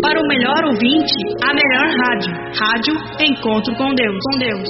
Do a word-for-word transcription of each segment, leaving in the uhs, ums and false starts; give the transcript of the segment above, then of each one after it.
para o melhor ouvinte, a melhor rádio. Rádio Encontro com Deus. Com Deus.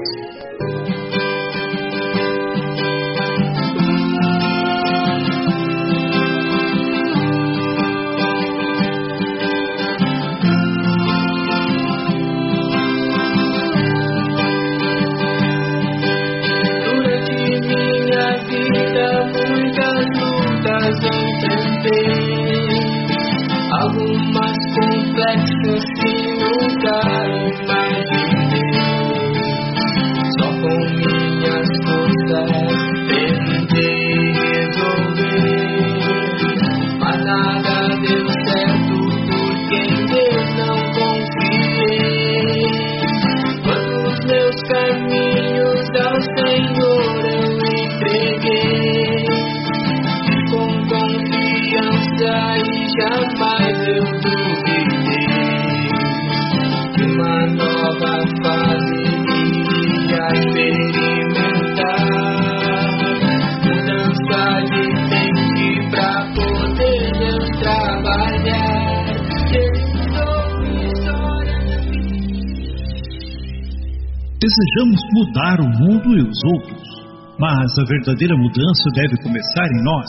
Desejamos mudar o mundo e os outros, mas a verdadeira mudança deve começar em nós,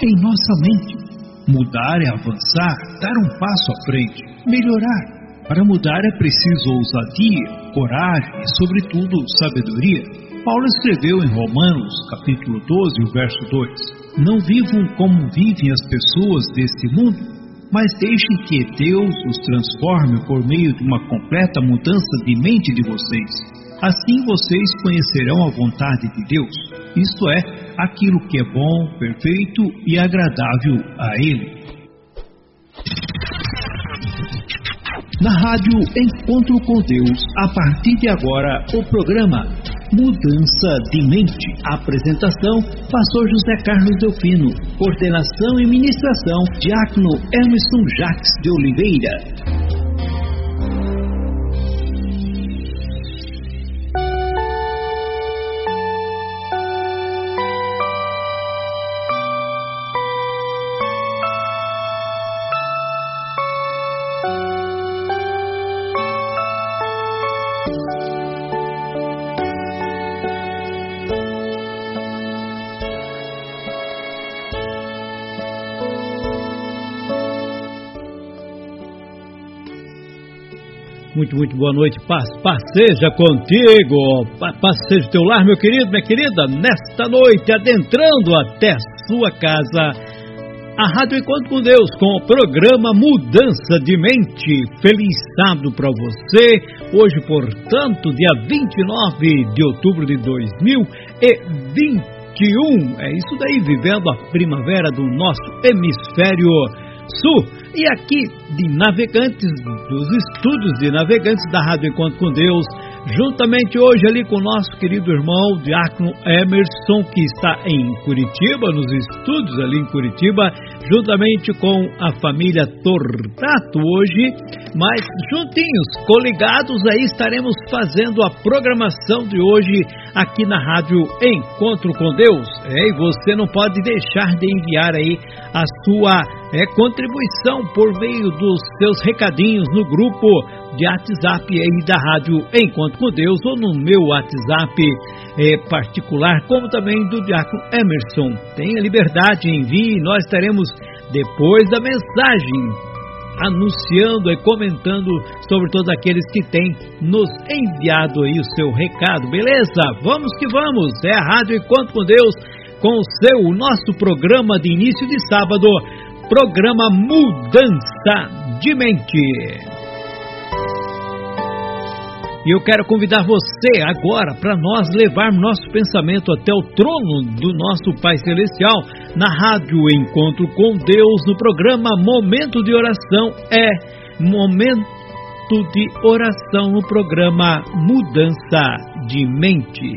em nossa mente. Mudar é avançar, dar um passo à frente, melhorar. Para mudar é preciso ousadia, coragem e, sobretudo, sabedoria. Paulo escreveu em Romanos, capítulo doze, o verso dois: Não vivam como vivem as pessoas deste mundo, mas deixem que Deus os transforme por meio de uma completa mudança de mente de vocês. Assim vocês conhecerão a vontade de Deus, isto é, aquilo que é bom, perfeito e agradável a Ele. Na Rádio Encontro com Deus, a partir de agora, o programa Mudança de Mente. Apresentação, Pastor José Carlos Delfino. Coordenação e ministração, Diácono Emerson Jacques de Oliveira. Muito, muito boa noite, paz, paz seja contigo, paz seja teu lar, meu querido, minha querida, nesta noite, adentrando até sua casa, a Rádio Encontro com Deus, com o programa Mudança de Mente. Feliz sábado para você, hoje, portanto, dia vinte e nove de outubro de dois mil e vinte e um, é isso daí, vivendo a primavera do nosso hemisfério sul. E aqui de Navegantes, dos estúdios de Navegantes da Rádio Encontro com Deus, juntamente hoje ali com o nosso querido irmão Diácono Emerson, que está em Curitiba, nos estúdios ali em Curitiba, juntamente com a família Tortato hoje, mas juntinhos, coligados, aí estaremos fazendo a programação de hoje aqui na Rádio Encontro com Deus. É, e você não pode deixar de enviar aí a sua é, contribuição por meio dos seus recadinhos no grupo de WhatsApp aí da Rádio Encontro com Deus, ou no meu WhatsApp é, particular, como também do Diácono Emerson. Tenha liberdade, envie, nós estaremos depois da mensagem anunciando e comentando sobre todos aqueles que têm nos enviado aí o seu recado, beleza? Vamos que vamos, é a Rádio Encontro com Deus, com o seu, o nosso programa de início de sábado, programa Mudança de Mente. E eu quero convidar você agora para nós levarmos nosso pensamento até o trono do nosso Pai Celestial na Rádio Encontro com Deus, no programa Momento de Oração. É Momento de Oração no programa Mudança de Mente.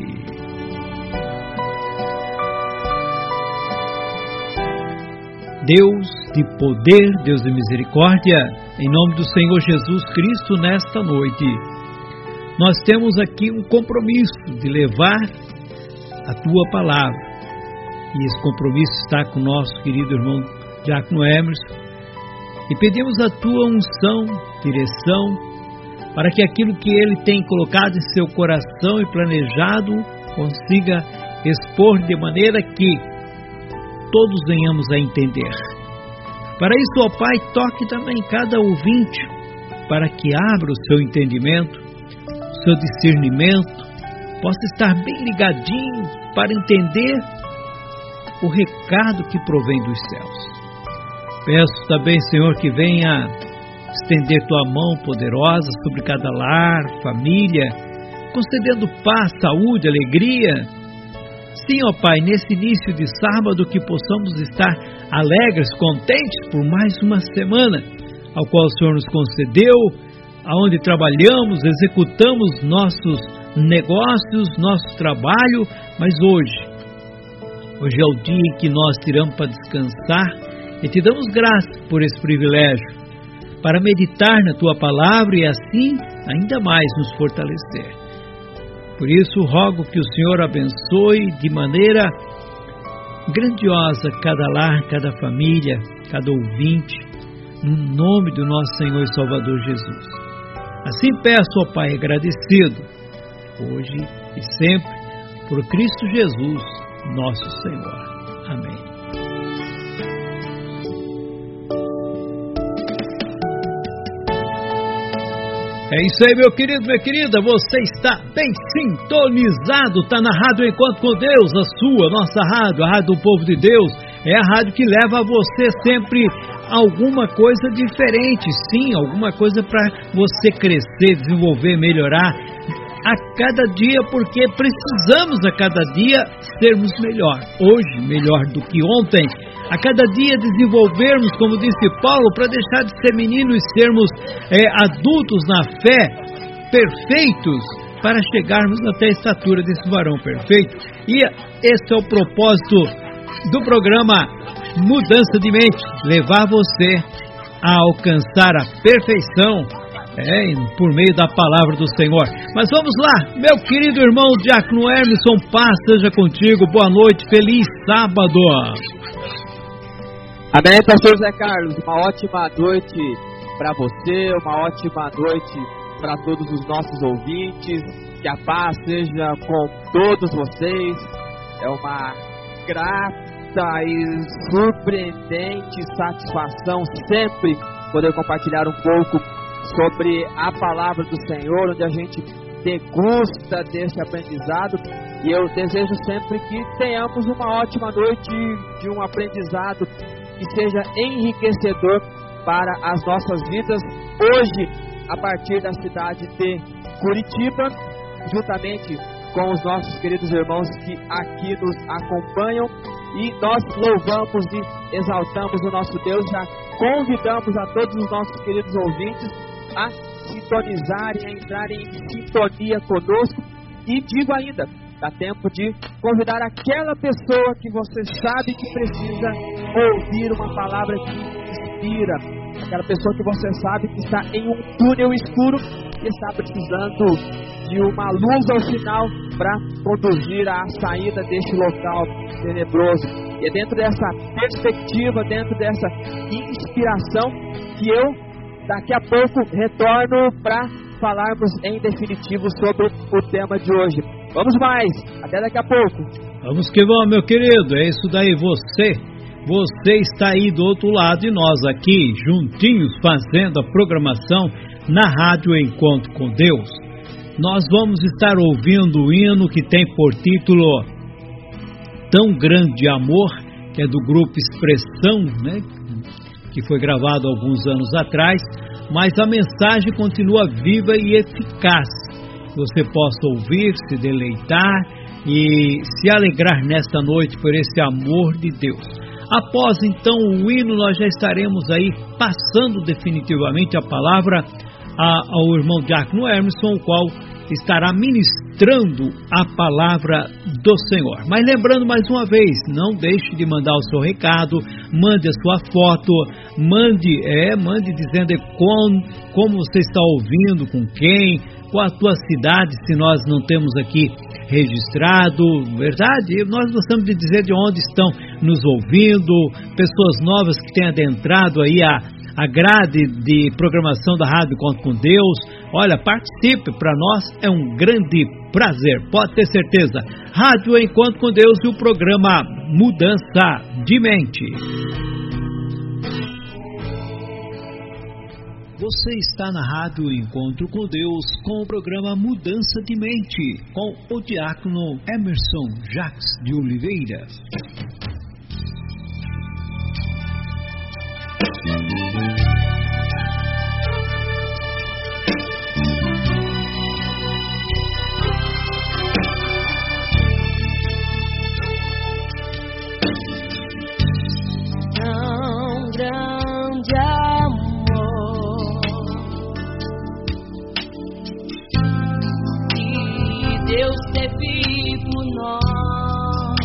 Deus de poder, Deus de misericórdia, em nome do Senhor Jesus Cristo, nesta noite nós temos aqui um compromisso de levar a Tua Palavra. E esse compromisso está com o nosso querido irmão Diácono Emerson, e pedimos a Tua unção, direção, para que aquilo que Ele tem colocado em seu coração e planejado consiga expor de maneira que todos venhamos a entender. Para isso, ó Pai, toque também cada ouvinte, para que abra o seu entendimento, o seu discernimento, possa estar bem ligadinho para entender o recado que provém dos céus. Peço também, Senhor, que venha estender Tua mão poderosa sobre cada lar, família, concedendo paz, saúde, alegria. Sim, ó Pai, nesse início de sábado que possamos estar alegres, contentes por mais uma semana, ao qual o Senhor nos concedeu, aonde trabalhamos, executamos nossos negócios, nosso trabalho, mas hoje, hoje é o dia em que nós tiramos para descansar e Te damos graça por esse privilégio, para meditar na Tua palavra e assim ainda mais nos fortalecer. Por isso rogo que o Senhor abençoe de maneira grandiosa cada lar, cada família, cada ouvinte, no nome do nosso Senhor e Salvador Jesus. Assim peço, ó Pai agradecido, hoje e sempre, por Cristo Jesus, nosso Senhor. Amém. É isso aí, meu querido, minha querida, você está bem sintonizado, está na Rádio Encontro com Deus, a sua, nossa rádio, a rádio do povo de Deus, é a rádio que leva a você sempre alguma coisa diferente, sim, alguma coisa para você crescer, desenvolver, melhorar a cada dia, porque precisamos a cada dia sermos melhor, hoje melhor do que ontem, a cada dia desenvolvermos, como disse Paulo, para deixar de ser menino e sermos é, adultos na fé, perfeitos, para chegarmos até a estatura desse varão perfeito. E esse é o propósito do programa Mudança de Mente, levar você a alcançar a perfeição é, por meio da palavra do Senhor. Mas vamos lá, meu querido irmão Diácono Emerson, paz seja contigo, boa noite, feliz sábado. Amém, Pastor José Carlos, uma ótima noite para você, uma ótima noite para todos os nossos ouvintes, que a paz seja com todos vocês, é uma grata e surpreendente satisfação sempre poder compartilhar um pouco sobre a palavra do Senhor, onde a gente degusta deste aprendizado, e eu desejo sempre que tenhamos uma ótima noite de um aprendizado que seja enriquecedor para as nossas vidas, hoje, a partir da cidade de Curitiba, juntamente com os nossos queridos irmãos que aqui nos acompanham, e nós louvamos e exaltamos o nosso Deus, já convidamos a todos os nossos queridos ouvintes a sintonizarem, a entrarem em sintonia conosco, e digo ainda, dá tempo de convidar aquela pessoa que você sabe que precisa ouvir uma palavra que inspira. Aquela pessoa que você sabe que está em um túnel escuro e está precisando de uma luz ao final para conduzir a saída deste local tenebroso. E é dentro dessa perspectiva, dentro dessa inspiração, que eu daqui a pouco retorno para falarmos em definitivo sobre o tema de hoje. Vamos mais, até daqui a pouco. Vamos que vamos, meu querido, é isso daí, você, você está aí do outro lado e nós aqui, juntinhos, fazendo a programação na Rádio Encontro com Deus. Nós vamos estar ouvindo o hino que tem por título Tão Grande Amor, que é do grupo Expressão, né, que foi gravado alguns anos atrás, mas a mensagem continua viva e eficaz. Você possa ouvir, se deleitar e se alegrar nesta noite por esse amor de Deus. Após então o hino, nós já estaremos aí passando definitivamente a palavra a, ao irmão Diácono Emerson, o qual estará ministrando a palavra do Senhor. Mas lembrando mais uma vez, não deixe de mandar o seu recado, mande a sua foto, mande, é, mande dizendo como, como você está ouvindo, com quem, qual a tua cidade, se nós não temos aqui registrado, verdade? Nós gostamos de dizer de onde estão nos ouvindo, pessoas novas que têm adentrado aí a a grade de programação da Rádio Encontro com Deus. Olha, participe, para nós é um grande prazer, pode ter certeza. Rádio Encontro com Deus e o programa Mudança de Mente. Você está na Rádio Encontro com Deus com o programa Mudança de Mente, com o Diácono Emerson Jacques de Oliveira. Tão grande amor que Deus teve por nós,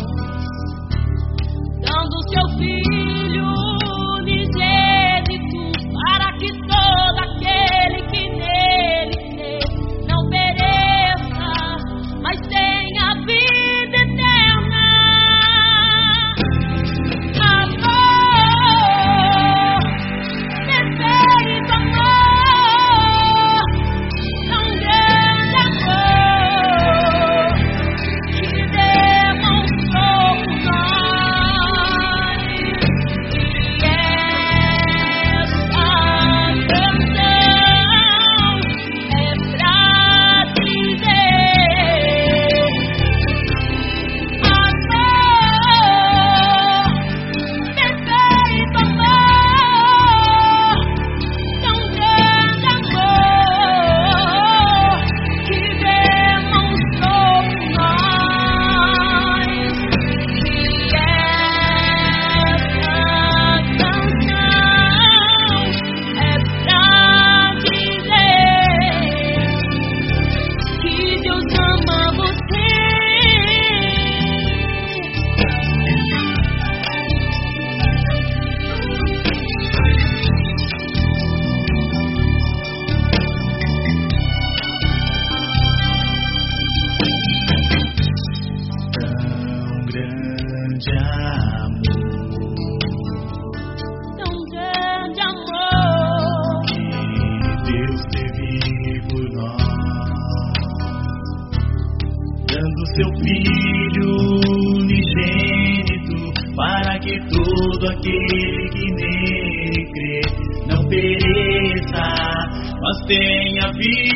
dando seu filho unigênito, para que todo aquele que nele crê não pereça, mas tenha vida.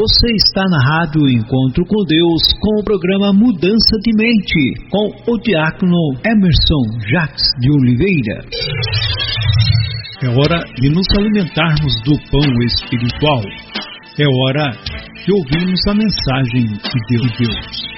Você está na Rádio Encontro com Deus com o programa Mudança de Mente com o Diácono Emerson Jacques de Oliveira. É hora de nos alimentarmos do pão espiritual. É hora de ouvirmos a mensagem de Deus.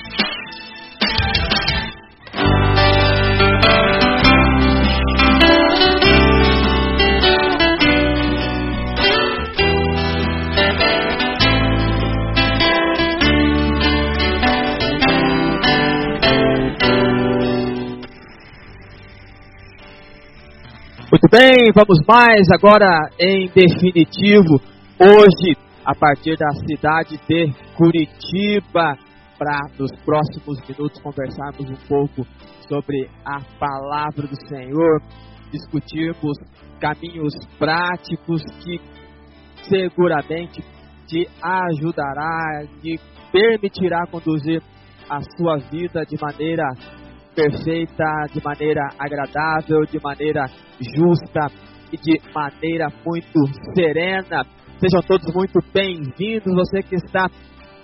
Muito bem, vamos mais agora em definitivo, hoje, a partir da cidade de Curitiba, para nos próximos minutos conversarmos um pouco sobre a palavra do Senhor, discutirmos caminhos práticos que seguramente te ajudará, te permitirá conduzir a sua vida de maneira perfeita, de maneira agradável, de maneira justa e de maneira muito serena. Sejam todos muito bem-vindos, você que está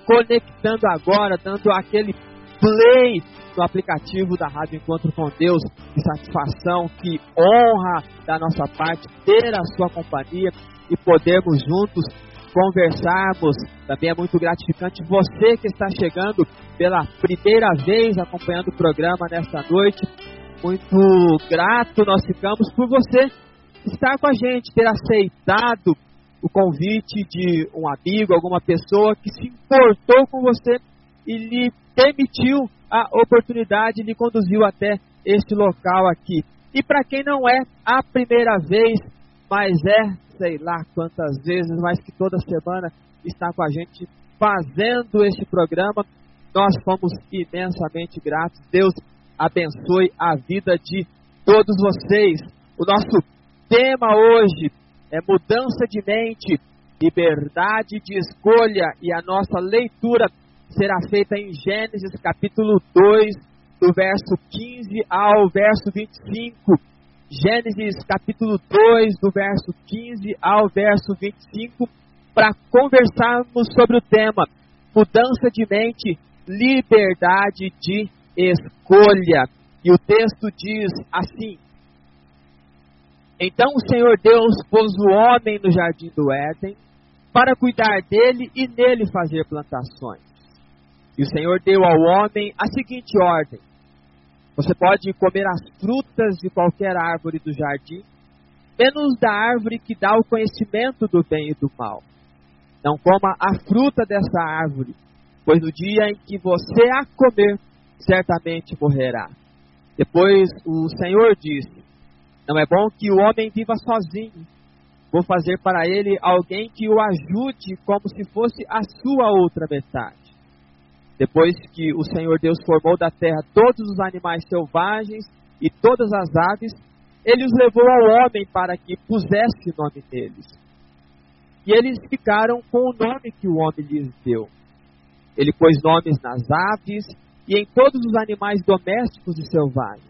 conectando agora, dando aquele play no aplicativo da Rádio Encontro com Deus. Que satisfação, que honra da nossa parte ter a sua companhia e podermos juntos conversarmos. Também é muito gratificante você que está chegando pela primeira vez acompanhando o programa nesta noite. Muito grato nós ficamos por você estar com a gente, ter aceitado o convite de um amigo, alguma pessoa que se importou com você e lhe permitiu a oportunidade, lhe conduziu até este local aqui. E para quem não é a primeira vez, mas é sei lá quantas vezes, mas que toda semana está com a gente fazendo este programa, nós somos imensamente gratos. Deus abençoe a vida de todos vocês. O nosso tema hoje é mudança de mente, liberdade de escolha, e a nossa leitura será feita em Gênesis capítulo dois, do verso quinze ao verso vinte e cinco. Gênesis capítulo dois, do verso quinze ao verso vinte e cinco, para conversarmos sobre o tema mudança de mente, liberdade de escolha. E o texto diz assim: então o Senhor Deus pôs o homem no jardim do Éden para cuidar dele e nele fazer plantações. E o Senhor deu ao homem a seguinte ordem: você pode comer as frutas de qualquer árvore do jardim, menos da árvore que dá o conhecimento do bem e do mal. Não coma a fruta dessa árvore, pois no dia em que você a comer, certamente morrerá. Depois o Senhor disse: não é bom que o homem viva sozinho. Vou fazer para ele alguém que o ajude como se fosse a sua outra metade. Depois que o Senhor Deus formou da terra todos os animais selvagens e todas as aves, ele os levou ao homem para que pusesse o nome deles. E eles ficaram com o nome que o homem lhes deu. Ele pôs nomes nas aves e em todos os animais domésticos e selvagens.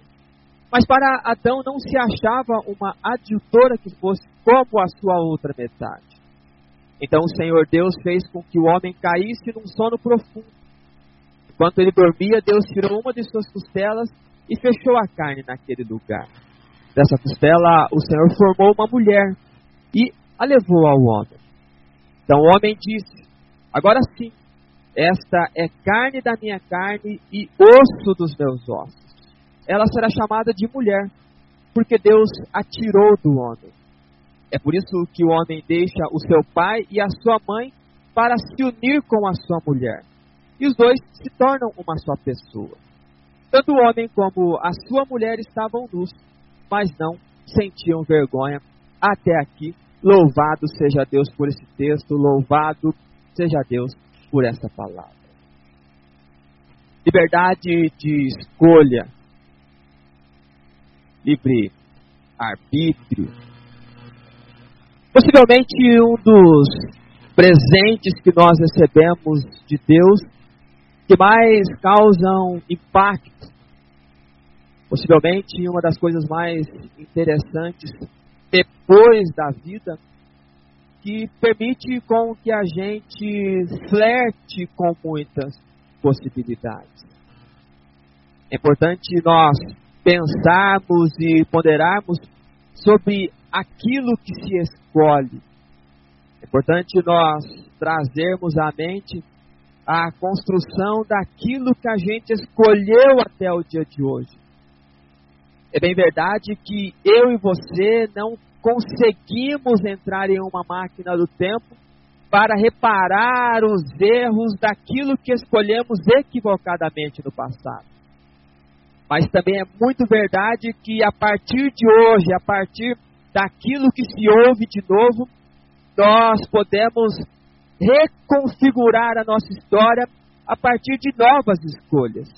Mas para Adão não se achava uma adjutora que fosse como a sua outra metade. Então o Senhor Deus fez com que o homem caísse num sono profundo. Enquanto ele dormia, Deus tirou uma de suas costelas e fechou a carne naquele lugar. Dessa costela, o Senhor formou uma mulher e a levou ao homem. Então o homem disse: agora sim, esta é carne da minha carne e osso dos meus ossos. Ela será chamada de mulher, porque Deus a tirou do homem. É por isso que o homem deixa o seu pai e a sua mãe para se unir com a sua mulher. E os dois se tornam uma só pessoa. Tanto o homem como a sua mulher estavam nus, mas não sentiam vergonha. Até aqui, louvado seja Deus por esse texto, louvado seja Deus por essa palavra. Liberdade de escolha, livre arbítrio. Possivelmente um dos presentes que nós recebemos de Deus que mais causam impacto. Possivelmente uma das coisas mais interessantes depois da vida, que permite com que a gente flerte com muitas possibilidades. É importante nós pensarmos e ponderarmos sobre aquilo que se escolhe. É importante nós trazermos à mente a construção daquilo que a gente escolheu até o dia de hoje. É bem verdade que eu e você não conseguimos entrar em uma máquina do tempo para reparar os erros daquilo que escolhemos equivocadamente no passado. Mas também é muito verdade que a partir de hoje, a partir daquilo que se ouve de novo, nós podemos reconfigurar a nossa história a partir de novas escolhas.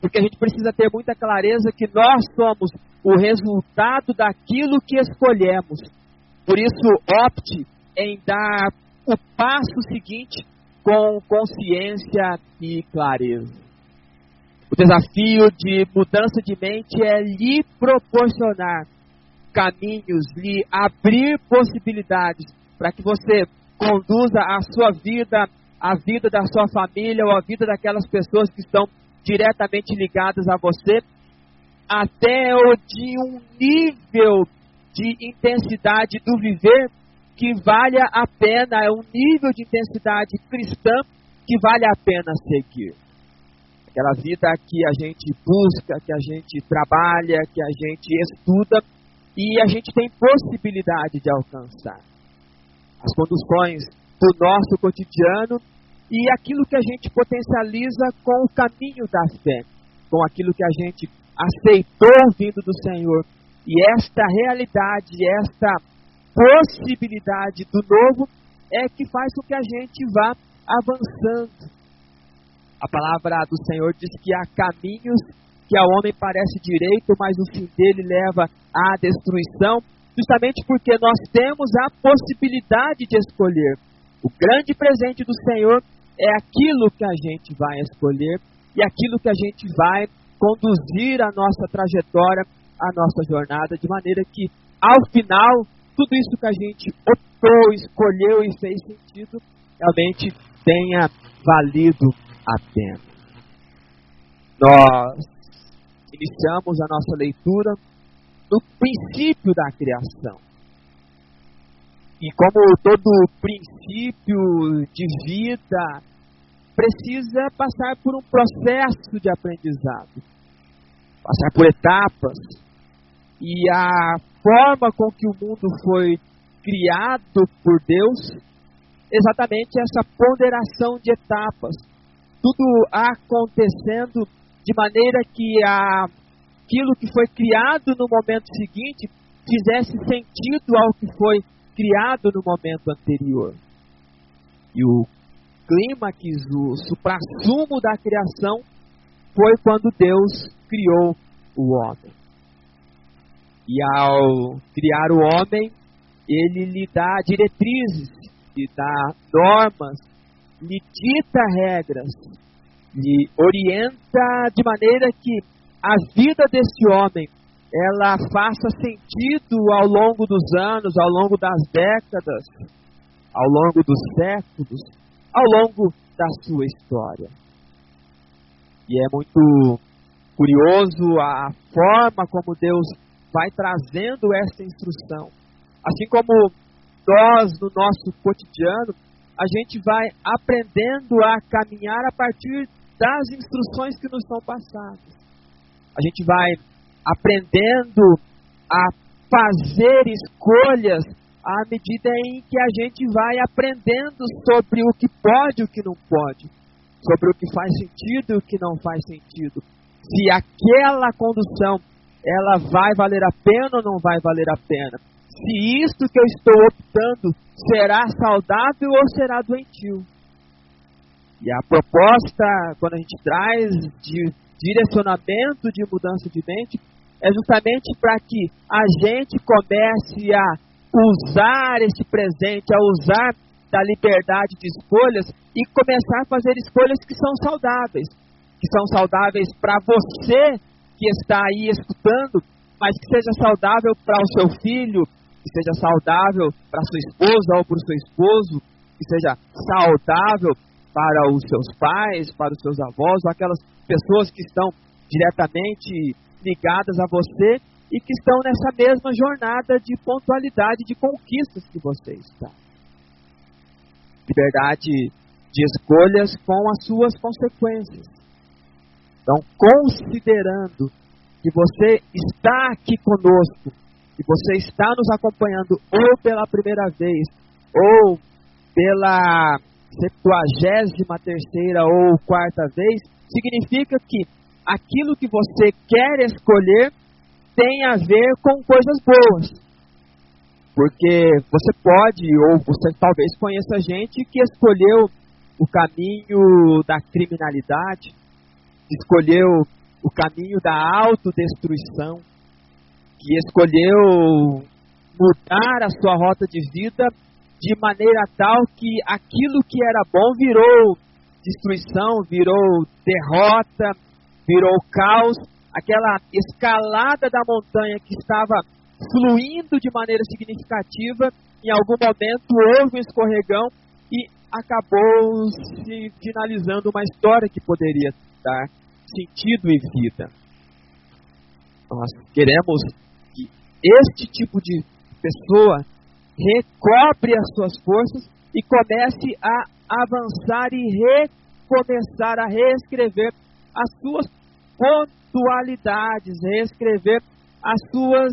Porque a gente precisa ter muita clareza que nós somos o resultado daquilo que escolhemos. Por isso, opte em dar o passo seguinte com consciência e clareza. O desafio de mudança de mente é lhe proporcionar caminhos, lhe abrir possibilidades para que você conduza a sua vida, a vida da sua família ou a vida daquelas pessoas que estão diretamente ligadas a você, até o de um nível de intensidade do viver que valha a pena, é um nível de intensidade cristã que vale a pena seguir. Aquela vida que a gente busca, que a gente trabalha, que a gente estuda e a gente tem possibilidade de alcançar. As conduções do nosso cotidiano e aquilo que a gente potencializa com o caminho da fé, com aquilo que a gente aceitou vindo do Senhor. E esta realidade, esta possibilidade do novo é que faz com que a gente vá avançando. A palavra do Senhor diz que há caminhos que ao homem parece direito, mas o fim dele leva à destruição, justamente porque nós temos a possibilidade de escolher. O grande presente do Senhor é aquilo que a gente vai escolher e aquilo que a gente vai conduzir a nossa trajetória, a nossa jornada, de maneira que, ao final, tudo isso que a gente optou, escolheu e fez sentido, realmente tenha valido a pena. Nós iniciamos a nossa leitura no princípio da criação. E como todo princípio de vida, precisa passar por um processo de aprendizado, passar por etapas. E a forma com que o mundo foi criado por Deus, exatamente essa ponderação de etapas. Tudo acontecendo de maneira que a, aquilo que foi criado no momento seguinte fizesse sentido ao que foi criado no momento anterior. E o clímax, o suprassumo da criação foi quando Deus criou o homem. E ao criar o homem, ele lhe dá diretrizes, lhe dá normas, lhe dita regras, lhe orienta de maneira que a vida desse homem, ela faça sentido ao longo dos anos, ao longo das décadas, ao longo dos séculos, ao longo da sua história. E é muito curioso a forma como Deus vai trazendo essa instrução. Assim como nós, no nosso cotidiano, a gente vai aprendendo a caminhar a partir das instruções que nos são passadas. A gente vai aprendendo a fazer escolhas à medida em que a gente vai aprendendo sobre o que pode e o que não pode, sobre o que faz sentido e o que não faz sentido. Se aquela condução, ela vai valer a pena ou não vai valer a pena. Se isto que eu estou optando será saudável ou será doentio. E a proposta, quando a gente traz de direcionamento de mudança de mente, é justamente para que a gente comece a usar esse presente, a usar da liberdade de escolhas e começar a fazer escolhas que são saudáveis. Que são saudáveis para você que está aí escutando, mas que seja saudável para o seu filho, que seja saudável para sua esposa ou para o seu esposo, que seja saudável para os seus pais, para os seus avós, ou aquelas pessoas que estão diretamente ligadas a você e que estão nessa mesma jornada de pontualidade, de conquistas que você está. Liberdade de escolhas com as suas consequências. Então, considerando que você está aqui conosco, que você está nos acompanhando ou pela primeira vez, ou pela septuagésima terceira ou quarta vez, significa que aquilo que você quer escolher tem a ver com coisas boas. Porque você pode, ou você talvez conheça gente que escolheu o caminho da criminalidade, escolheu o caminho da autodestruição, que escolheu mudar a sua rota de vida de maneira tal que aquilo que era bom virou destruição, virou derrota, virou caos. Aquela escalada da montanha que estava fluindo de maneira significativa, em algum momento houve um escorregão e acabou se finalizando uma história que poderia dar sentido e vida. Nós queremos que este tipo de pessoa recobre as suas forças e comece a avançar e recomeçar a reescrever as suas pontualidades, reescrever as suas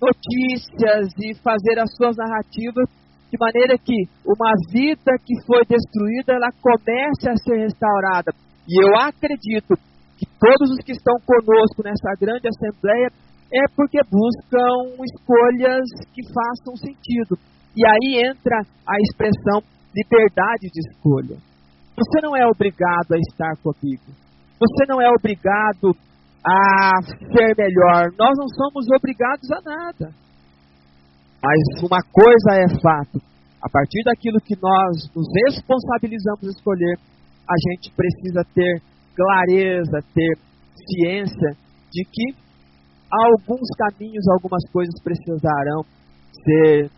notícias e fazer as suas narrativas de maneira que uma vida que foi destruída, ela comece a ser restaurada. E eu acredito que todos os que estão conosco nessa grande assembleia é porque buscam escolhas que façam sentido. E aí entra a expressão liberdade de escolha. Você não é obrigado a estar comigo. Você não é obrigado a ser melhor. Nós não somos obrigados a nada. Mas uma coisa é fato. A partir daquilo que nós nos responsabilizamos a escolher, a gente precisa ter clareza, ter ciência de que alguns caminhos, algumas coisas precisarão ser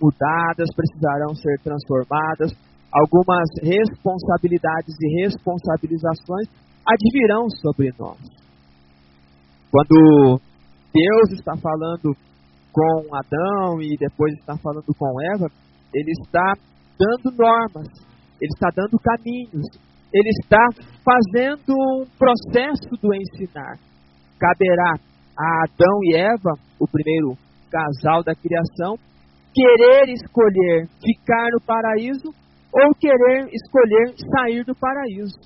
mudadas, precisarão ser transformadas. Algumas responsabilidades e responsabilizações advirão sobre nós. Quando Deus está falando com Adão e depois está falando com Eva, Ele está dando normas, Ele está dando caminhos, Ele está fazendo um processo do ensinar. Caberá a Adão e Eva, o primeiro casal da criação, querer escolher ficar no paraíso ou querer escolher sair do paraíso.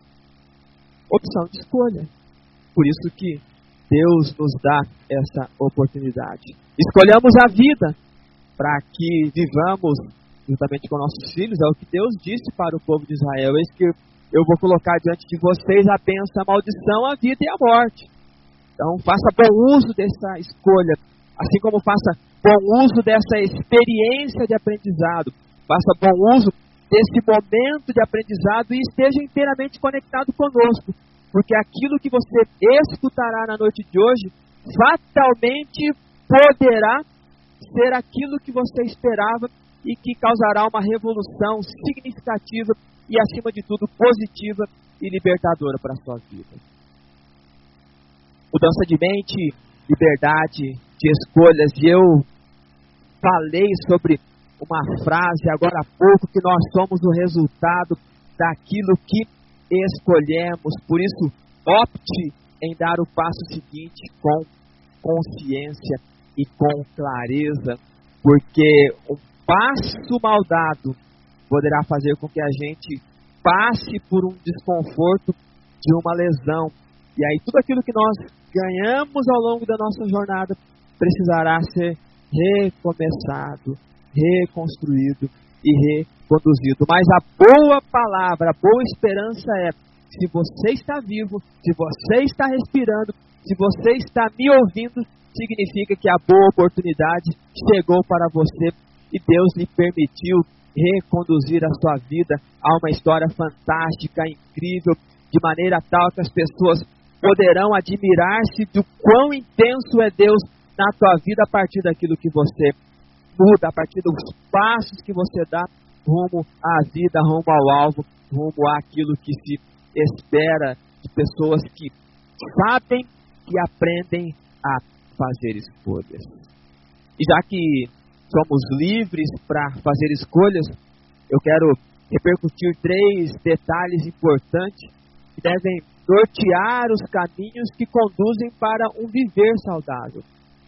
Opção de escolha. Por isso que Deus nos dá essa oportunidade. Escolhamos a vida para que vivamos juntamente com nossos filhos. É o que Deus disse para o povo de Israel. Eis que eu vou colocar diante de vocês a bênção, a maldição, a vida e a morte. Então faça bom uso dessa escolha, assim como faça bom uso dessa experiência de aprendizado. Faça bom uso desse momento de aprendizado e esteja inteiramente conectado conosco. Porque aquilo que você escutará na noite de hoje, fatalmente poderá ser aquilo que você esperava e que causará uma revolução significativa e, acima de tudo, positiva e libertadora para a sua vida. Mudança de mente, liberdade de escolhas. E eu falei sobre uma frase agora há pouco, que nós somos o resultado daquilo que escolhemos. Por isso, opte em dar o passo seguinte com consciência e com clareza, porque um passo mal dado poderá fazer com que a gente passe por um desconforto de uma lesão. E aí tudo aquilo que nós ganhamos ao longo da nossa jornada precisará ser recomeçado, reconstruído e reconduzido. Mas a boa palavra, a boa esperança é: se você está vivo, se você está respirando, se você está me ouvindo, significa que a boa oportunidade chegou para você e Deus lhe permitiu reconduzir a sua vida a uma história fantástica, incrível, de maneira tal que as pessoas poderão admirar-se do quão intenso é Deus na sua vida a partir daquilo que você muda a partir dos passos que você dá rumo à vida, rumo ao alvo, rumo àquilo que se espera de pessoas que sabem e aprendem a fazer escolhas. E já que somos livres para fazer escolhas, eu quero repercutir três detalhes importantes que devem nortear os caminhos que conduzem para um viver saudável.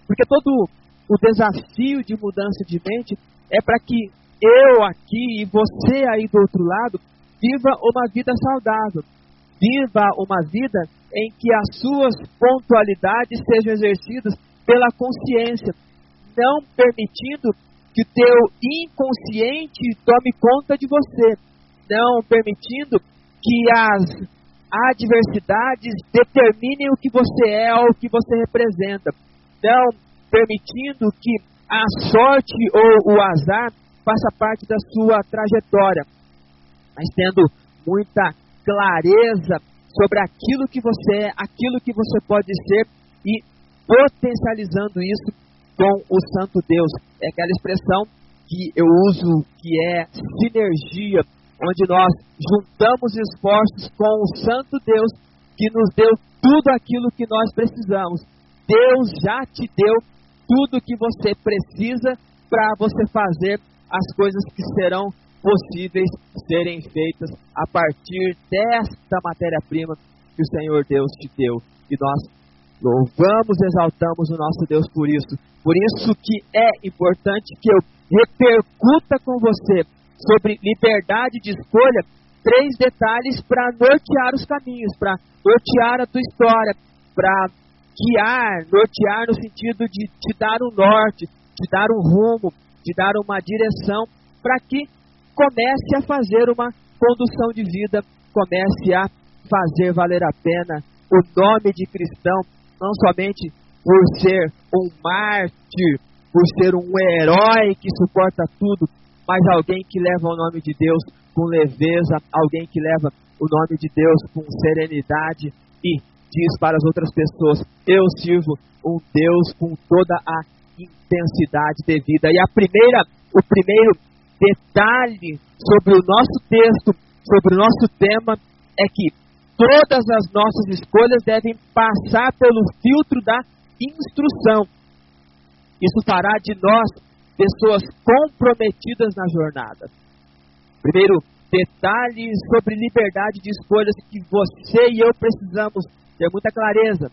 Porque todo o desafio de mudança de mente é para que eu aqui e você aí do outro lado viva uma vida saudável. Viva uma vida em que as suas pontualidades sejam exercidas pela consciência, não permitindo que o teu inconsciente tome conta de você, não permitindo que as adversidades determinem o que você é ou o que você representa, não permitindo que a sorte ou o azar faça parte da sua trajetória, mas tendo muita clareza sobre aquilo que você é, aquilo que você pode ser e potencializando isso com o Santo Deus. É aquela expressão que eu uso, que é sinergia, onde nós juntamos esforços com o Santo Deus que nos deu tudo aquilo que nós precisamos. Deus já te deu tudo que você precisa para você fazer as coisas que serão possíveis serem feitas a partir desta matéria-prima que o Senhor Deus te deu. E nós louvamos, exaltamos o nosso Deus por isso. Por isso que é importante que eu repercuta com você sobre liberdade de escolha três detalhes para nortear os caminhos, para nortear a tua história, para guiar, nortear no sentido de te dar um norte, te dar um rumo, te dar uma direção, para que comece a fazer uma condução de vida, comece a fazer valer a pena o nome de cristão, não somente por ser um mártir, por ser um herói que suporta tudo, mas alguém que leva o nome de Deus com leveza, alguém que leva o nome de Deus com serenidade e diz para as outras pessoas, eu sirvo um Deus com toda a intensidade devida. E a primeira, o primeiro detalhe sobre o nosso texto, sobre o nosso tema, é que todas as nossas escolhas devem passar pelo filtro da instrução. Isso fará de nós pessoas comprometidas na jornada. Primeiro detalhe sobre liberdade de escolhas que você e eu precisamos ter muita clareza.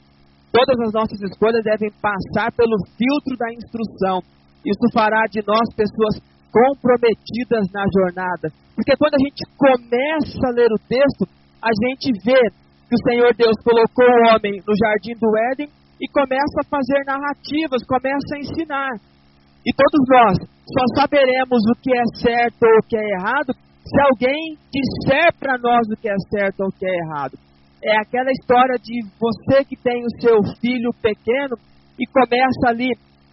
Todas as nossas escolhas devem passar pelo filtro da instrução. Isso fará de nós pessoas comprometidas na jornada. Porque quando a gente começa a ler o texto, a gente vê que o Senhor Deus colocou o homem no jardim do Éden e começa a fazer narrativas, começa a ensinar. E todos nós só saberemos o que é certo ou o que é errado se alguém disser para nós o que é certo ou o que é errado. É aquela história de você que tem o seu filho pequeno e começa ali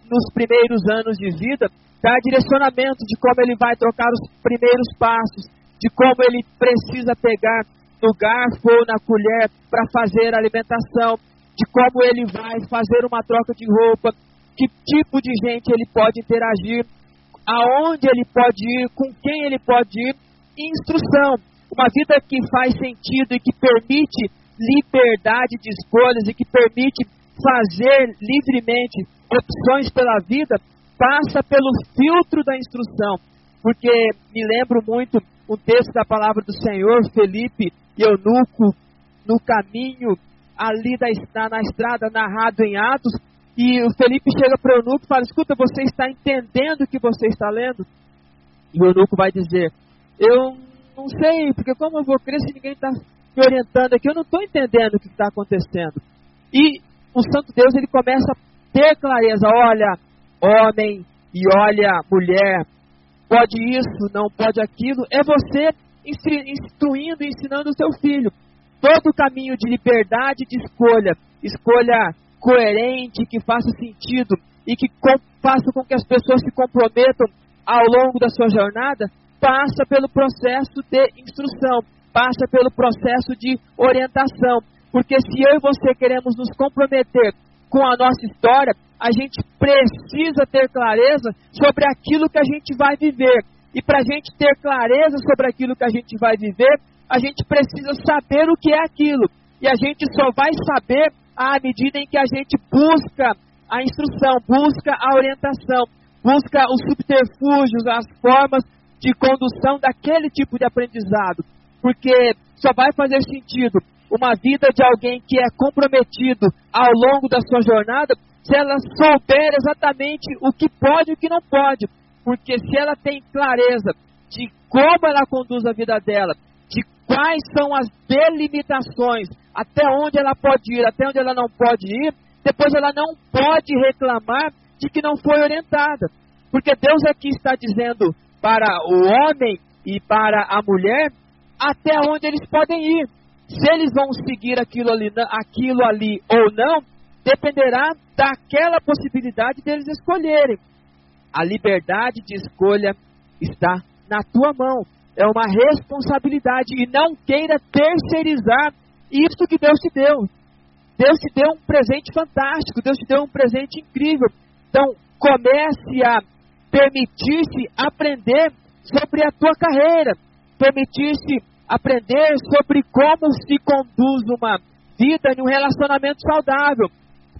nos primeiros anos de vida dar direcionamento de como ele vai trocar os primeiros passos, de como ele precisa pegar no garfo ou na colher para fazer a alimentação, de como ele vai fazer uma troca de roupa, que tipo de gente ele pode interagir, aonde ele pode ir, com quem ele pode ir. Instrução, uma vida que faz sentido e que permite liberdade de escolhas e que permite fazer livremente opções pela vida, passa pelo filtro da instrução, porque me lembro muito o texto da palavra do Senhor, Felipe e Eunuco, no caminho ali da, na, na estrada, narrado em Atos, e o Felipe chega para o Eunuco e fala, escuta, você está entendendo o que você está lendo? E o Eunuco vai dizer, eu não sei, porque como eu vou crer se ninguém está me orientando aqui, eu não estou entendendo o que está acontecendo. E o Santo Deus, ele começa a ter clareza, olha, homem e olha, mulher, pode isso, não pode aquilo, é você instruindo e ensinando o seu filho. Todo o caminho de liberdade de escolha, escolha coerente, que faça sentido e que com, faça com que as pessoas se comprometam ao longo da sua jornada, passa pelo processo de instrução, passa pelo processo de orientação, porque se eu e você queremos nos comprometer com a nossa história, a gente precisa ter clareza sobre aquilo que a gente vai viver. E para a gente ter clareza sobre aquilo que a gente vai viver, a gente precisa saber o que é aquilo. E a gente só vai saber à medida em que a gente busca a instrução, busca a orientação, busca os subterfúgios, as formas de condução daquele tipo de aprendizado. Porque só vai fazer sentido uma vida de alguém que é comprometido ao longo da sua jornada se ela souber exatamente o que pode e o que não pode. Porque se ela tem clareza de como ela conduz a vida dela, de quais são as delimitações, até onde ela pode ir, até onde ela não pode ir, depois ela não pode reclamar de que não foi orientada. Porque Deus aqui está dizendo para o homem e para a mulher até onde eles podem ir. Se eles vão seguir aquilo ali, aquilo ali ou não, dependerá daquela possibilidade deles escolherem. A liberdade de escolha está na tua mão. É uma responsabilidade e não queira terceirizar isso que Deus te deu. Deus te deu um presente fantástico, Deus te deu um presente incrível. Então, comece a permitir-se aprender sobre a tua carreira, permitir-se aprender sobre como se conduz uma vida em um relacionamento saudável.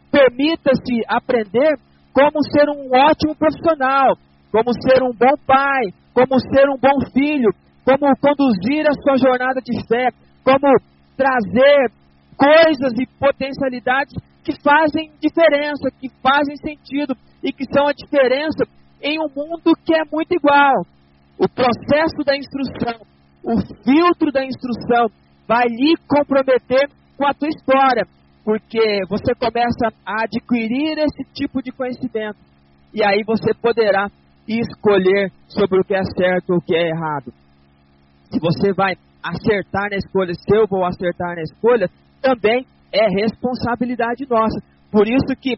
Permita-se aprender como ser um ótimo profissional, como ser um bom pai, como ser um bom filho, como conduzir a sua jornada de fé, como trazer coisas e potencialidades que fazem diferença, que fazem sentido e que são a diferença em um mundo que é muito igual. O processo da instrução, o filtro da instrução vai lhe comprometer com a tua história. Porque você começa a adquirir esse tipo de conhecimento. E aí você poderá escolher sobre o que é certo ou o que é errado. Se você vai acertar na escolha, se eu vou acertar na escolha, também é responsabilidade nossa. Por isso que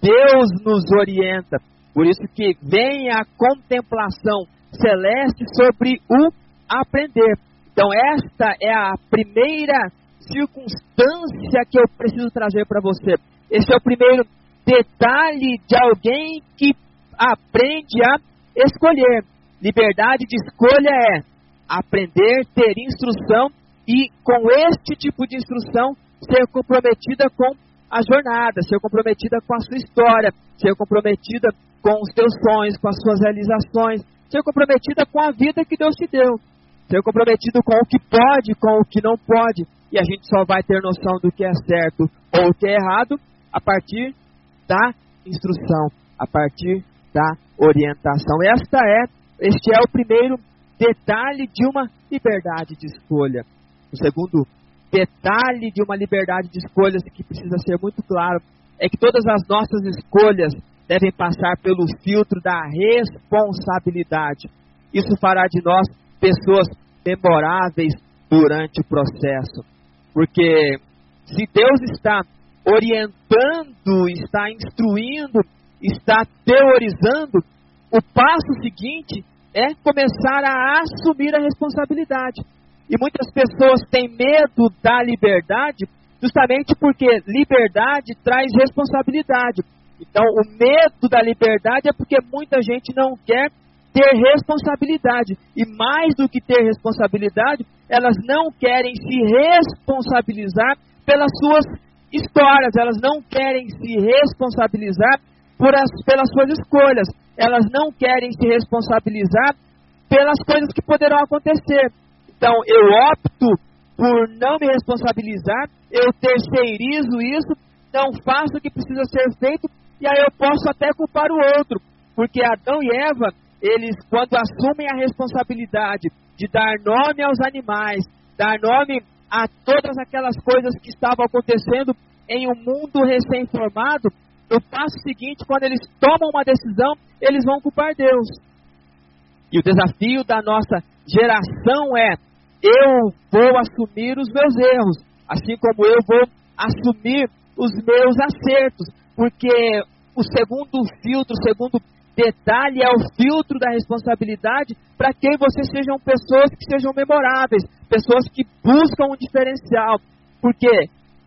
Deus nos orienta. Por isso que vem a contemplação celeste sobre o aprender. Então esta é a primeira circunstância que eu preciso trazer para você. Esse é o primeiro detalhe de alguém que aprende a escolher. Liberdade de escolha é aprender, ter instrução e com este tipo de instrução ser comprometida com a jornada, ser comprometida com a sua história, ser comprometida com os teus sonhos, com as suas realizações, ser comprometida com a vida que Deus te deu, ser comprometido com o que pode, com o que não pode. E a gente só vai ter noção do que é certo ou o que é errado a partir da instrução, a partir da orientação. Esta é, este é o primeiro detalhe de uma liberdade de escolha. O segundo detalhe de uma liberdade de escolhas que precisa ser muito claro é que todas as nossas escolhas devem passar pelo filtro da responsabilidade. Isso fará de nós pessoas memoráveis durante o processo. Porque se Deus está orientando, está instruindo, está teorizando, o passo seguinte é começar a assumir a responsabilidade. E muitas pessoas têm medo da liberdade justamente porque liberdade traz responsabilidade. Então o medo da liberdade é porque muita gente não quer ter responsabilidade. E mais do que ter responsabilidade, elas não querem se responsabilizar pelas suas histórias, elas não querem se responsabilizar por as, pelas suas escolhas, elas não querem se responsabilizar pelas coisas que poderão acontecer. Então eu opto por não me responsabilizar, eu terceirizo isso, não faço o que precisa ser feito, e aí eu posso até culpar o outro. Porque Adão e Eva, eles, quando assumem a responsabilidade de dar nome aos animais, dar nome a todas aquelas coisas que estavam acontecendo em um mundo recém-formado, no passo seguinte, quando eles tomam uma decisão, eles vão culpar Deus. E o desafio da nossa geração é, eu vou assumir os meus erros, assim como eu vou assumir os meus acertos, porque o segundo filtro, o segundo detalhe é o filtro da responsabilidade para que vocês sejam pessoas que sejam memoráveis, pessoas que buscam um diferencial. Porque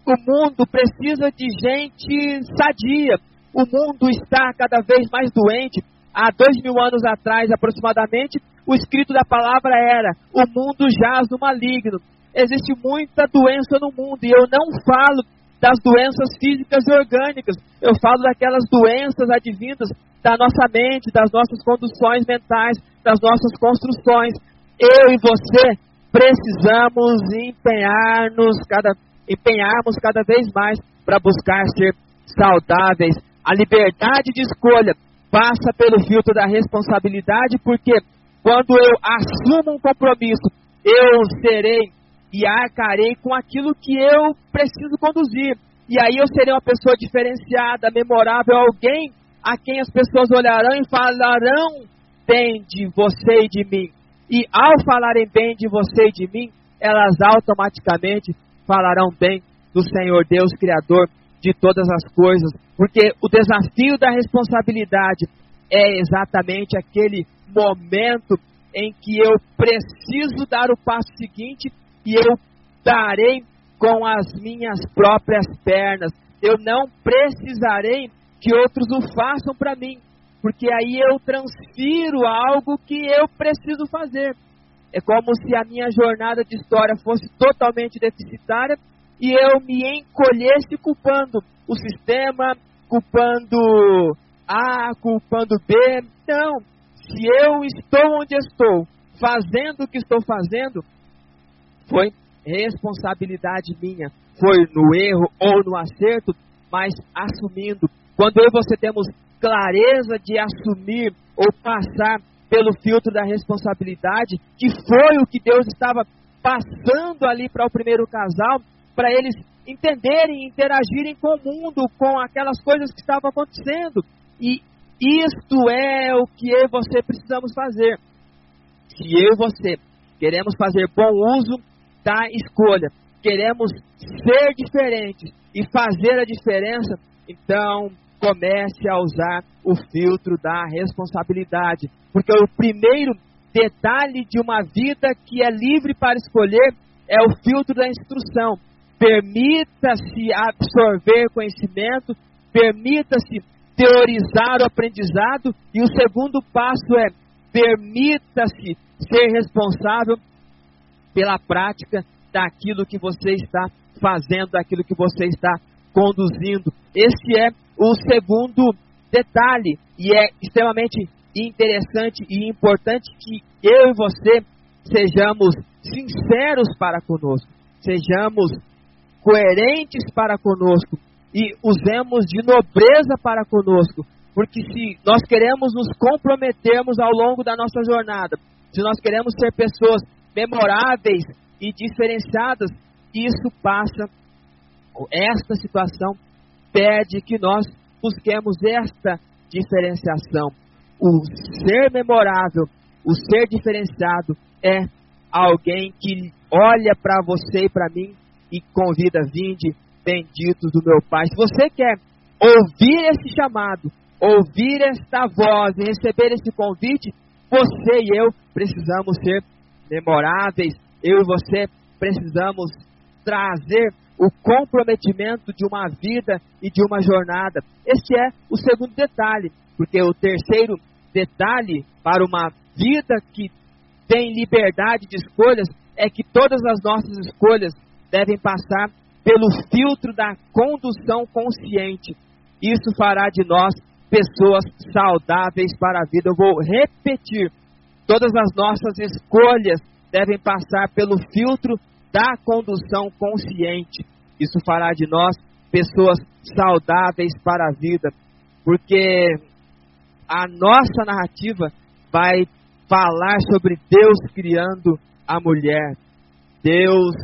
O mundo precisa de gente sadia. O mundo está cada vez mais doente. Há dois mil anos atrás, aproximadamente, o escrito da palavra era: o mundo jaz no maligno. Existe muita doença no mundo, e eu não falo das doenças físicas e orgânicas. Eu falo daquelas doenças advindas da nossa mente, das nossas conduções mentais, das nossas construções. Eu e você precisamos empenhar-nos cada, empenharmos cada vez mais para buscar ser saudáveis. A liberdade de escolha passa pelo filtro da responsabilidade, porque quando eu assumo um compromisso, eu serei e arcarei com aquilo que eu preciso conduzir. E aí eu serei uma pessoa diferenciada, memorável, alguém a quem as pessoas olharão e falarão bem de você e de mim. E ao falarem bem de você e de mim, elas automaticamente falarão bem do Senhor Deus, Criador de todas as coisas, porque o desafio da responsabilidade é exatamente aquele momento em que eu preciso dar o passo seguinte, e eu darei com as minhas próprias pernas. Eu não precisarei que outros o façam para mim, porque aí eu transfiro algo que eu preciso fazer. É como se a minha jornada de história fosse totalmente deficitária, e eu me encolhesse culpando o sistema, culpando A, culpando B. Não, se eu estou onde estou, fazendo o que estou fazendo, foi responsabilidade minha. Foi no erro ou no acerto, mas assumindo. Quando eu e você temos clareza de assumir ou passar pelo filtro da responsabilidade, que foi o que Deus estava passando ali para o primeiro casal, para eles entenderem e interagirem com o mundo, com aquelas coisas que estavam acontecendo. E isto é o que eu e você precisamos fazer. Se eu e você queremos fazer bom uso da escolha, queremos ser diferentes e fazer a diferença, então comece a usar o filtro da responsabilidade. Porque o primeiro detalhe de uma vida que é livre para escolher é o filtro da instrução. Permita-se absorver conhecimento, permita-se teorizar o aprendizado, e o segundo passo é permita-se ser responsável pela prática daquilo que você está fazendo, daquilo que você está conduzindo. Esse é o segundo detalhe, e é extremamente interessante e importante que eu e você sejamos sinceros para conosco, sejamos coerentes para conosco e usemos de nobreza para conosco, porque se nós queremos nos comprometermos ao longo da nossa jornada, se nós queremos ser pessoas memoráveis e diferenciadas, isso passa, esta situação pede que nós busquemos esta diferenciação. O ser memorável, o ser diferenciado é alguém que olha para você e para mim e convida: vinde, benditos do meu Pai. Se você quer ouvir esse chamado, ouvir esta voz e receber esse convite, você e eu precisamos ser memoráveis. Eu e você precisamos trazer o comprometimento de uma vida e de uma jornada. Este é o segundo detalhe, porque o terceiro detalhe para uma vida que tem liberdade de escolhas é que todas as nossas escolhas devem passar pelo filtro da condução consciente. Isso fará de nós pessoas saudáveis para a vida. Eu vou repetir: todas as nossas escolhas devem passar pelo filtro da condução consciente. Isso fará de nós pessoas saudáveis para a vida, porque a nossa narrativa vai falar sobre Deus criando a mulher, Deus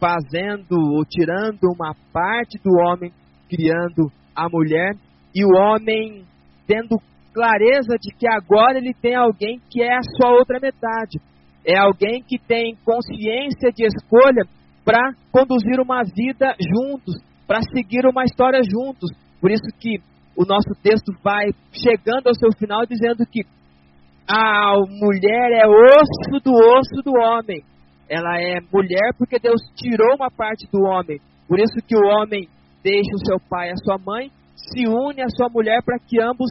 fazendo ou tirando uma parte do homem, criando a mulher, e o homem tendo clareza de que agora ele tem alguém que é a sua outra metade, é alguém que tem consciência de escolha para conduzir uma vida juntos, para seguir uma história juntos. Por isso que o nosso texto vai chegando ao seu final dizendo que a mulher é osso do osso do homem. Ela é mulher porque Deus tirou uma parte do homem, Por isso que o homem deixa o seu pai e a sua mãe, se une à sua mulher para que ambos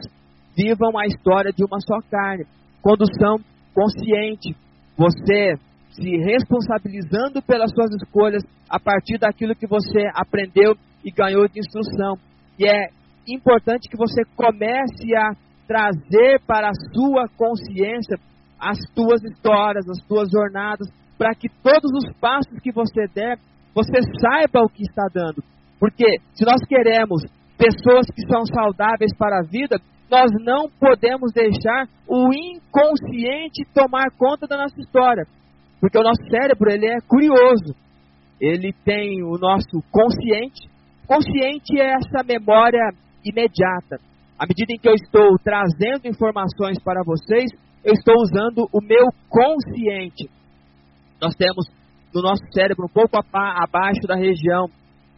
vivam a história de uma só carne. Condução consciente, você se responsabilizando pelas suas escolhas a partir daquilo que você aprendeu e ganhou de instrução. E é importante que você comece a trazer para a sua consciência as tuas histórias, as tuas jornadas, para que todos os passos que você der, você saiba o que está dando. Porque se nós queremos pessoas que são saudáveis para a vida, nós não podemos deixar o inconsciente tomar conta da nossa história. Porque o nosso cérebro, ele é curioso. Ele tem o nosso consciente. Consciente é essa memória imediata. À medida em que eu estou trazendo informações para vocês, eu estou usando o meu consciente. Nós temos no nosso cérebro, um pouco abaixo da região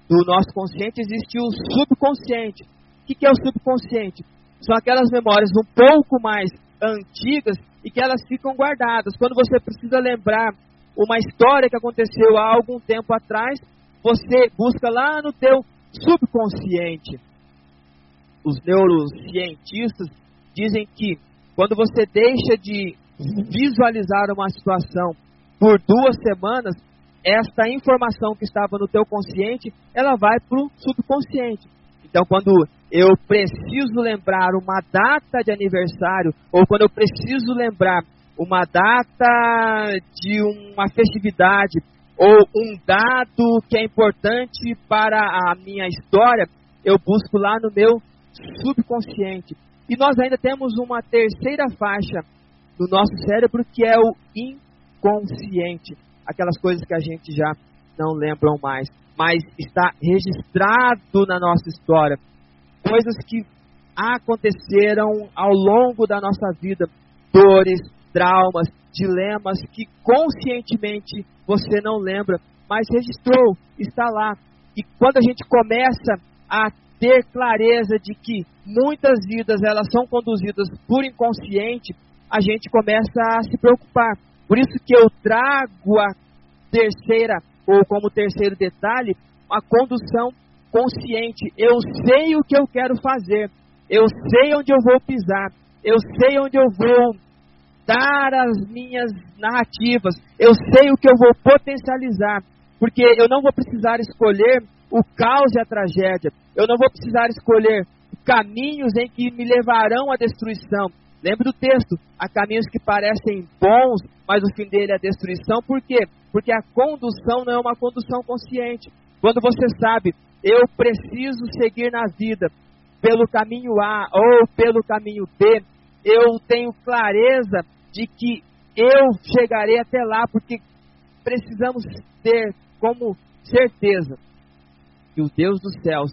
do nosso consciente, existe o subconsciente. O que é o subconsciente? São aquelas memórias um pouco mais antigas e que elas ficam guardadas. Quando você precisa lembrar uma história que aconteceu há algum tempo atrás, você busca lá no teu subconsciente. Os neurocientistas dizem que quando você deixa de visualizar uma situação por duas semanas, esta informação que estava no teu consciente, ela vai para o subconsciente. Então, quando eu preciso lembrar uma data de aniversário, ou quando eu preciso lembrar uma data de uma festividade, ou um dado que é importante para a minha história, eu busco lá no meu subconsciente. E nós ainda temos uma terceira faixa do nosso cérebro, que é o inconsciente. Aquelas coisas que a gente já não lembra mais, mas está registrado na nossa história. Coisas que aconteceram ao longo da nossa vida, dores, traumas, dilemas que conscientemente você não lembra, mas registrou, está lá. E quando a gente começa a ter clareza de que muitas vidas elas são conduzidas por inconsciente, a gente começa a se preocupar. Por isso que eu trago a terceira, ou como terceiro detalhe, a condução consciente. Eu sei o que eu quero fazer, eu sei onde eu vou pisar, eu sei onde eu vou dar as minhas narrativas, eu sei o que eu vou potencializar, porque eu não vou precisar escolher o caos e a tragédia, eu não vou precisar escolher caminhos em que me levarão à destruição. Lembre do texto, há caminhos que parecem bons, mas o fim dele é a destruição. Por quê? Porque a condução não é uma condução consciente. Quando você sabe, eu preciso seguir na vida pelo caminho A ou pelo caminho B, eu tenho clareza de que eu chegarei até lá, porque precisamos ter como certeza que o Deus dos céus,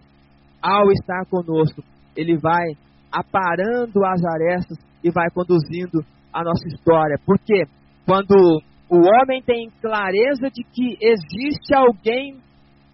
ao estar conosco, Ele vai aparando as arestas e vai conduzindo a nossa história. Por quê? Quando o homem tem clareza de que existe alguém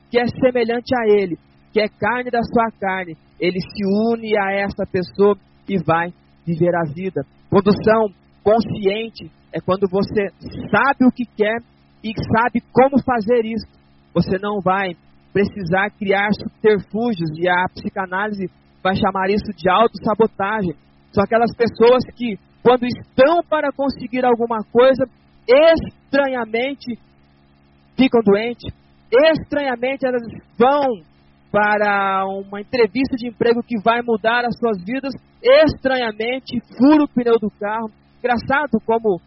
que é semelhante a ele, que é carne da sua carne, ele se une a essa pessoa e vai viver a vida. Condução consciente é quando você sabe o que quer e sabe como fazer isso. Você não vai precisar criar subterfúgios, e a psicanálise vai chamar isso de autossabotagem. São aquelas pessoas que, quando estão para conseguir alguma coisa, estranhamente ficam doentes, estranhamente elas vão para uma entrevista de emprego que vai mudar as suas vidas, estranhamente fura o pneu do carro. Engraçado como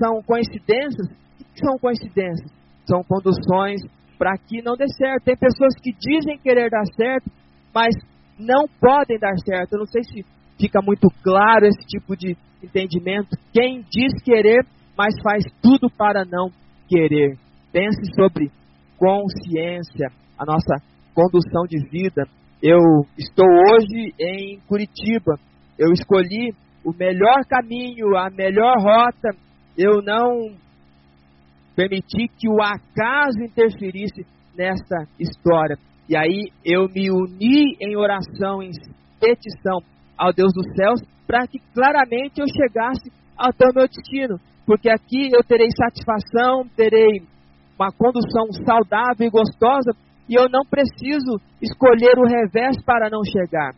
são coincidências. O que são coincidências? São conduções para que não dê certo. Tem pessoas que dizem querer dar certo, mas não podem dar certo. Eu não sei se fica muito claro esse tipo de entendimento. Quem diz querer, mas faz tudo para não querer. Pense sobre consciência, a nossa condução de vida. Eu estou hoje em Curitiba. Eu escolhi o melhor caminho, a melhor rota. Eu não permiti que o acaso interferisse nesta história. E aí eu me uni em oração, em petição ao Deus dos céus, para que claramente eu chegasse até o meu destino. Porque aqui eu terei satisfação, terei uma condução saudável e gostosa, E eu não preciso escolher o revés para não chegar.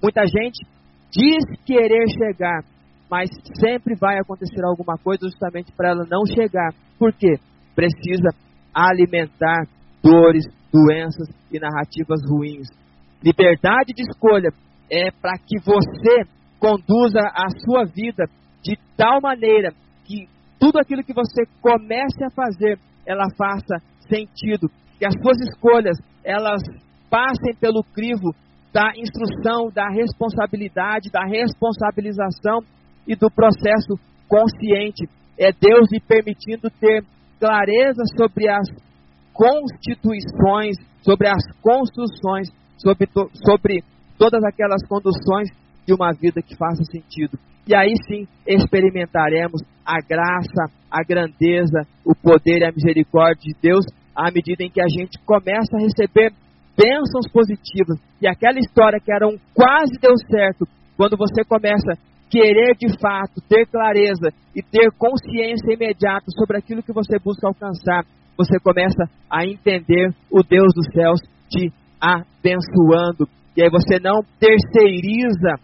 Muita gente diz querer chegar, mas sempre vai acontecer alguma coisa justamente para ela não chegar. Por quê? Precisa alimentar dores, doenças e narrativas ruins. Liberdade de escolha é para que você conduza a sua vida de tal maneira que tudo aquilo que você comece a fazer, ela faça sentido. Que as suas escolhas, elas passem pelo crivo da instrução, da responsabilidade, da responsabilização e do processo consciente. É Deus lhe permitindo ter clareza sobre as constituições, sobre as construções, sobre, to, sobre todas aquelas conduções de uma vida que faça sentido. E aí sim experimentaremos a graça, a grandeza, o poder e a misericórdia de Deus, à medida em que a gente começa a receber bênçãos positivas. E aquela história que era um quase deu certo, quando você começa a querer de fato, ter clareza e ter consciência imediata sobre aquilo que você busca alcançar, você começa a entender o Deus dos céus te abençoando. E aí você não terceiriza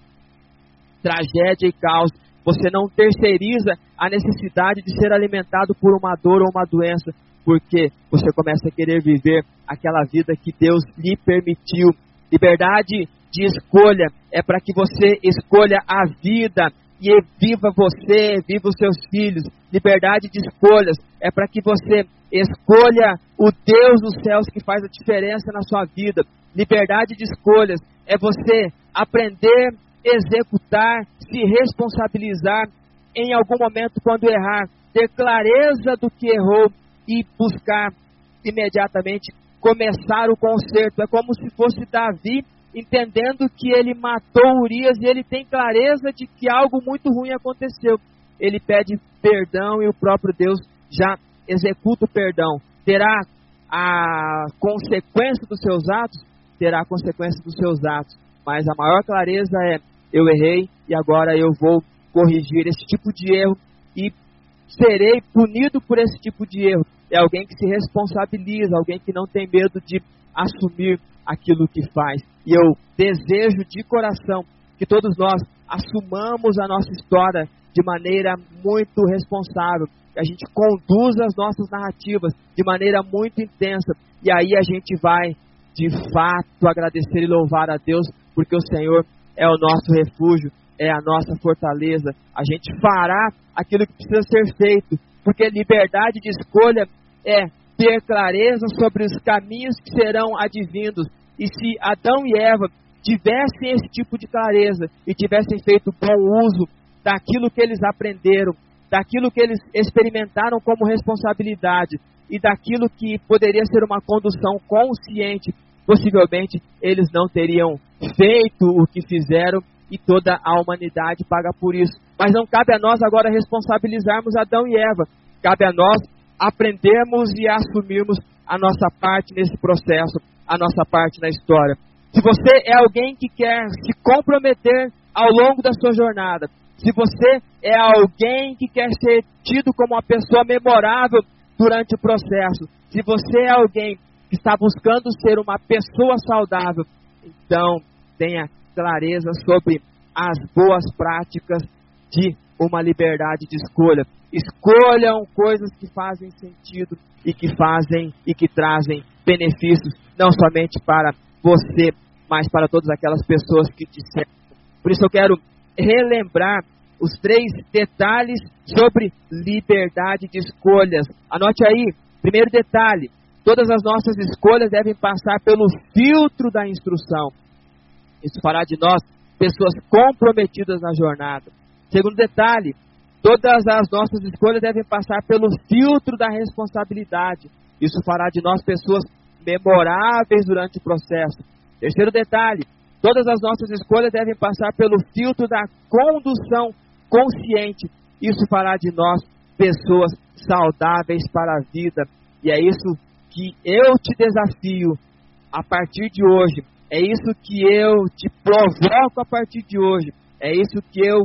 tragédia e caos, você não terceiriza a necessidade de ser alimentado por uma dor ou uma doença, porque você começa a querer viver aquela vida que Deus lhe permitiu. Liberdade de escolha é para que você escolha a vida e viva você, viva os seus filhos. Liberdade de escolhas é para que você escolha o Deus dos céus que faz a diferença na sua vida. Liberdade de escolhas é você aprender, executar, se responsabilizar em algum momento quando errar, ter clareza do que errou e buscar imediatamente começar o conserto. É como se fosse Davi entendendo que ele matou Urias e ele tem clareza de que algo muito ruim aconteceu. Ele pede perdão e o próprio Deus já executa o perdão. Terá a consequência dos seus atos? Terá a consequência dos seus atos. Mas a maior clareza é, eu errei e agora eu vou corrigir esse tipo de erro e serei punido por esse tipo de erro. É alguém que se responsabiliza, alguém que não tem medo de assumir aquilo que faz. E eu desejo de coração que todos nós assumamos a nossa história de maneira muito responsável, que a gente conduza as nossas narrativas de maneira muito intensa. E aí a gente vai, de fato, agradecer e louvar a Deus, porque o Senhor é o nosso refúgio, é a nossa fortaleza. A gente fará aquilo que precisa ser feito, porque liberdade de escolha é ter clareza sobre os caminhos que serão advindos. E se Adão e Eva tivessem esse tipo de clareza e tivessem feito bom uso daquilo que eles aprenderam, daquilo que eles experimentaram como responsabilidade e daquilo que poderia ser uma condução consciente, possivelmente eles não teriam feito o que fizeram e toda a humanidade paga por isso. Mas não cabe a nós agora responsabilizarmos Adão e Eva. Cabe a nós aprendermos e assumirmos a nossa parte nesse processo, a nossa parte na história. Se você é alguém que quer se comprometer ao longo da sua jornada, se você é alguém que quer ser tido como uma pessoa memorável durante o processo, se você é alguém que está buscando ser uma pessoa saudável, então tenha clareza sobre as boas práticas de uma liberdade de escolha. Escolham coisas que fazem sentido e que fazem e que trazem benefícios, não somente para você, mas para todas aquelas pessoas que te servem. Por isso eu quero relembrar os três detalhes sobre liberdade de escolhas. Anote aí, primeiro detalhe, todas as nossas escolhas devem passar pelo filtro da instrução. Isso fará de nós pessoas comprometidas na jornada. Segundo detalhe, todas as nossas escolhas devem passar pelo filtro da responsabilidade. Isso fará de nós pessoas memoráveis durante o processo. Terceiro detalhe, todas as nossas escolhas devem passar pelo filtro da condução consciente. Isso fará de nós pessoas saudáveis para a vida. E é isso que eu te desafio a partir de hoje. É isso que eu te provoco a partir de hoje. É isso que eu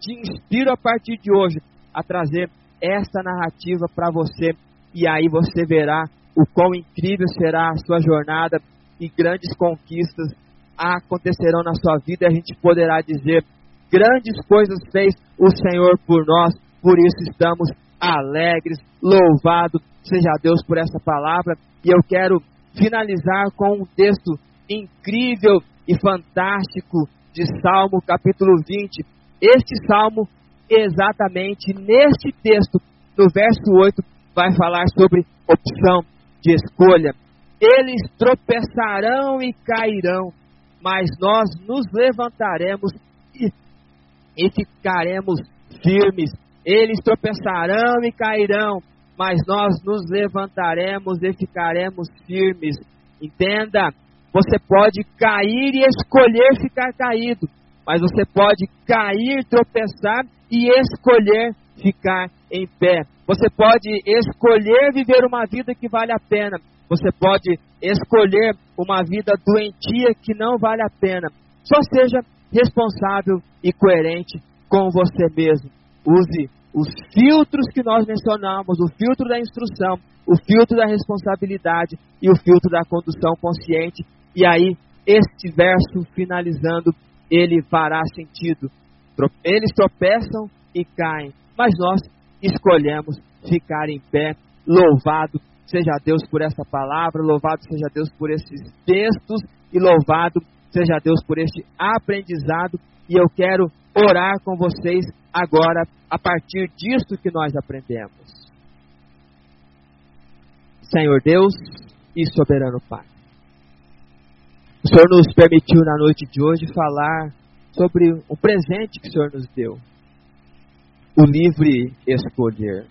te inspiro a partir de hoje a trazer essa narrativa para você. E aí você verá o quão incrível será a sua jornada e grandes conquistas acontecerão na sua vida. E a gente poderá dizer: grandes coisas fez o Senhor por nós, por isso estamos alegres. Louvado seja Deus por essa palavra. E eu quero finalizar com um texto incrível e fantástico de Salmo capítulo vinte. Este Salmo, exatamente neste texto, no verso oito, vai falar sobre opção de escolha. Eles tropeçarão e cairão, mas nós nos levantaremos e, e ficaremos firmes. Eles tropeçarão e cairão, mas nós nos levantaremos e ficaremos firmes. Entenda, você pode cair e escolher ficar caído, mas você pode cair, tropeçar e escolher ficar em pé. Você pode escolher viver uma vida que vale a pena. Você pode escolher uma vida doentia que não vale a pena. Só seja responsável e coerente com você mesmo. Use os filtros que nós mencionamos, o filtro da instrução, o filtro da responsabilidade e o filtro da condução consciente. E aí, este verso, finalizando, ele fará sentido. Eles tropeçam e caem, mas nós escolhemos ficar em pé. Louvado seja Deus por essa palavra, louvado seja Deus por esses textos e louvado seja Deus por este aprendizado. E eu quero orar com vocês agora, a partir disto que nós aprendemos. Senhor Deus e soberano Pai, o Senhor nos permitiu na noite de hoje falar sobre o presente que o Senhor nos deu, o livre escolher.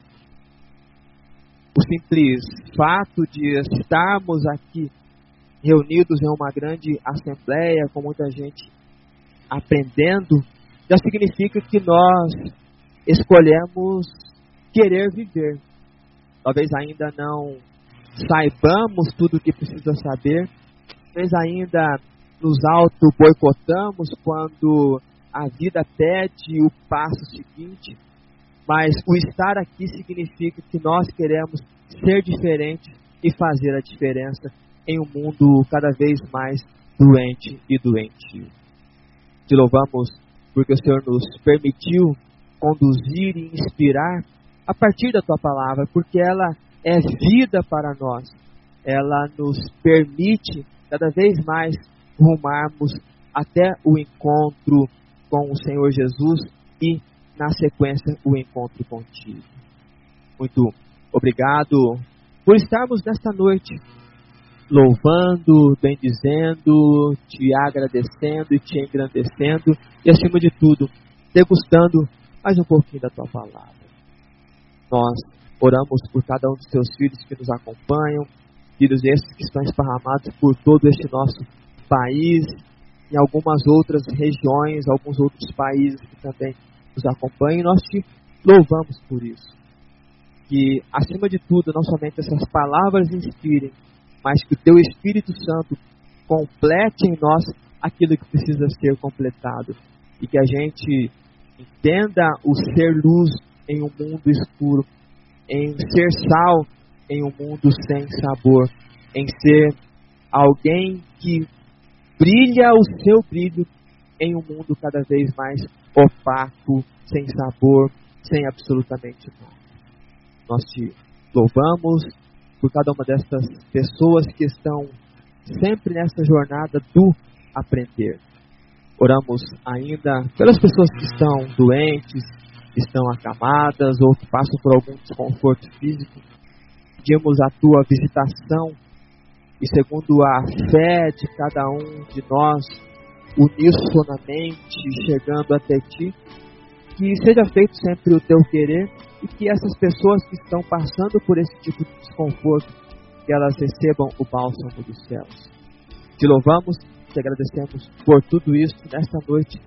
O simples fato de estarmos aqui reunidos em uma grande assembleia, com muita gente aprendendo, já significa que nós escolhemos querer viver. Talvez ainda não saibamos tudo o que precisa saber, talvez ainda nos auto-boicotamos quando a vida pede o passo seguinte, mas o estar aqui significa que nós queremos ser diferentes e fazer a diferença em um mundo cada vez mais doente e doentio. Te louvamos porque o Senhor nos permitiu conduzir e inspirar a partir da Tua Palavra, porque ela é vida para nós. Ela nos permite cada vez mais rumarmos até o encontro com o Senhor Jesus e, na sequência, o encontro contigo. Muito obrigado por estarmos nesta noite louvando, bendizendo, te agradecendo e te engrandecendo e, acima de tudo, degustando mais um pouquinho da Tua Palavra. Nós oramos por cada um dos Teus filhos que nos acompanham, filhos esses que estão esparramados por todo este nosso país, em algumas outras regiões, alguns outros países que também nos acompanham, e nós te louvamos por isso. Que, acima de tudo, não somente essas palavras inspirem, mas que o Teu Espírito Santo complete em nós aquilo que precisa ser completado. E que a gente entenda o ser luz em um mundo escuro, em ser sal em um mundo sem sabor, em ser alguém que brilha o Seu brilho em um mundo cada vez mais opaco, sem sabor, sem absolutamente nada. Nós te louvamos por cada uma dessas pessoas que estão sempre nessa jornada do aprender. Oramos ainda pelas pessoas que estão doentes, que estão acamadas ou que passam por algum desconforto físico. Pedimos a Tua visitação e, segundo a fé de cada um de nós, unissonamente chegando até Ti, que seja feito sempre o Teu querer e que essas pessoas que estão passando por esse tipo de desconforto, que elas recebam o bálsamo dos céus. Te louvamos, te agradecemos por tudo isso nesta noite.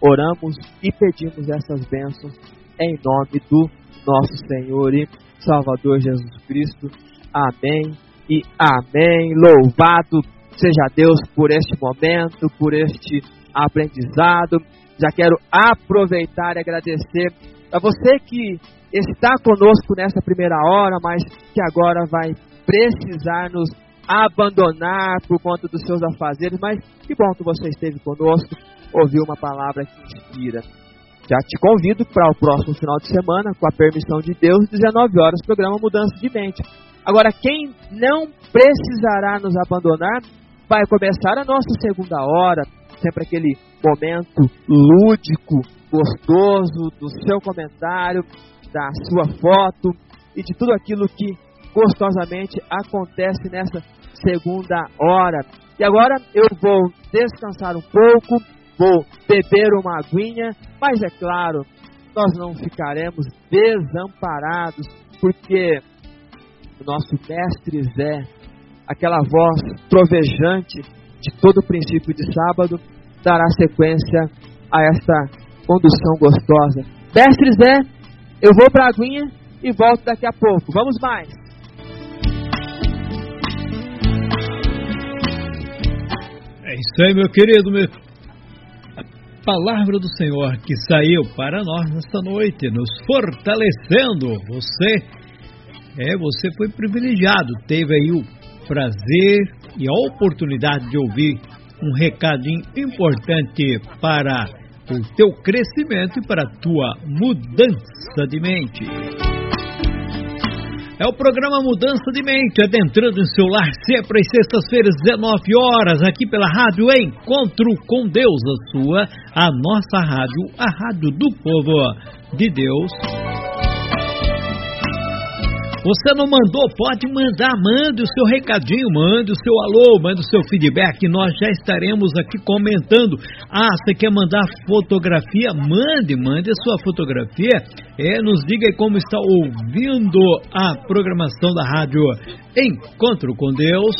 Oramos e pedimos essas bênçãos em nome do nosso Senhor e Salvador Jesus Cristo. Amém e amém. Louvado seja Deus por este momento, por este aprendizado. Já quero aproveitar e agradecer a você que está conosco nessa primeira hora, mas que agora vai precisar nos abandonar por conta dos seus afazeres, mas que bom que você esteve conosco, ouviu uma palavra que inspira. Já te convido para o próximo final de semana, com a permissão de Deus, dezenove horas, programa Mudança de Mente. Agora, quem não precisará nos abandonar, vai começar a nossa segunda hora, sempre aquele momento lúdico, gostoso, do seu comentário, da sua foto e de tudo aquilo que gostosamente acontece nessa segunda hora. E agora eu vou descansar um pouco, vou beber uma aguinha, mas é claro, nós não ficaremos desamparados, porque o nosso mestre Zé, aquela voz trovejante de todo princípio de sábado, dará sequência a esta condução gostosa. Mestre Zé, eu vou para a aguinha e volto daqui a pouco. Vamos mais! É isso aí, meu querido, meu... A palavra do Senhor que saiu para nós nesta noite, nos fortalecendo. Você, é, você foi privilegiado, teve aí o prazer e a oportunidade de ouvir um recadinho importante para o teu crescimento e para a tua mudança de mente. É o programa Mudança de Mente, adentrando no seu lar sempre às sextas-feiras, dezenove horas, aqui pela Rádio Encontro com Deus, a sua, a nossa rádio, a rádio do povo de Deus. Você não mandou? Pode mandar, mande o seu recadinho, mande o seu alô, mande o seu feedback, nós já estaremos aqui comentando. Ah, você quer mandar fotografia? Mande, mande a sua fotografia, é, nos diga aí como está ouvindo a programação da rádio Encontro com Deus.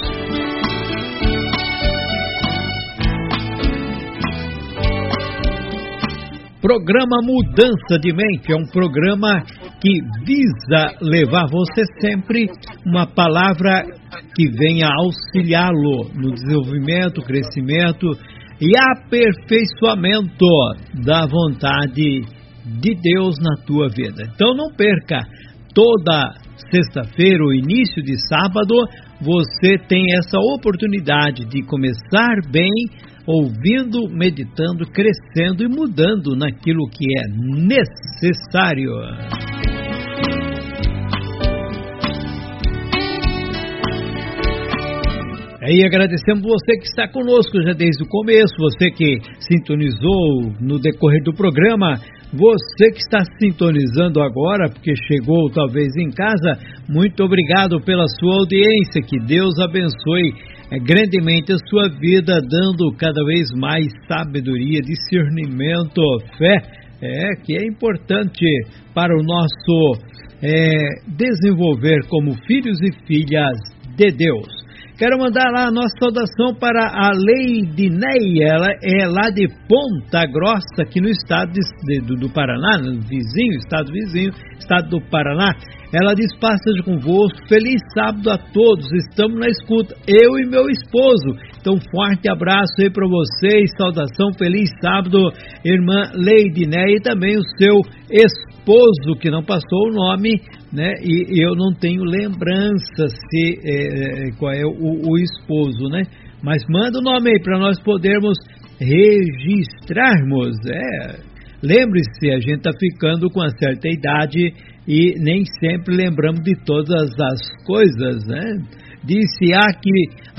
Programa Mudança de Mente é um programa que visa levar você sempre uma palavra que venha auxiliá-lo no desenvolvimento, crescimento e aperfeiçoamento da vontade de Deus na tua vida. Então não perca, toda sexta-feira, o início de sábado, você tem essa oportunidade de começar bem, ouvindo, meditando, crescendo e mudando naquilo que é necessário. E agradecemos você que está conosco já desde o começo, você que sintonizou no decorrer do programa, você que está sintonizando agora, porque chegou talvez em casa, muito obrigado pela sua audiência, que Deus abençoe grandemente a sua vida, dando cada vez mais sabedoria, discernimento, fé, é, que é importante para o nosso é, desenvolver como filhos e filhas de Deus. Quero mandar lá a nossa saudação para a Leidinei, ela é lá de Ponta Grossa, aqui no estado de, de, do, do Paraná, no vizinho, estado vizinho, estado do Paraná. Ela diz: passa de convosco, feliz sábado a todos, estamos na escuta, eu e meu esposo. Então, forte abraço aí para vocês, saudação, feliz sábado, irmã Leidinei, e também o seu esposo, que não passou o nome, né, e, e eu não tenho lembrança se, é, qual é o, o esposo, né, mas manda o nome aí para nós podermos registrarmos, é... Lembre-se, a gente está ficando com uma certa idade e nem sempre lembramos de todas as coisas, né? Disse há ah, que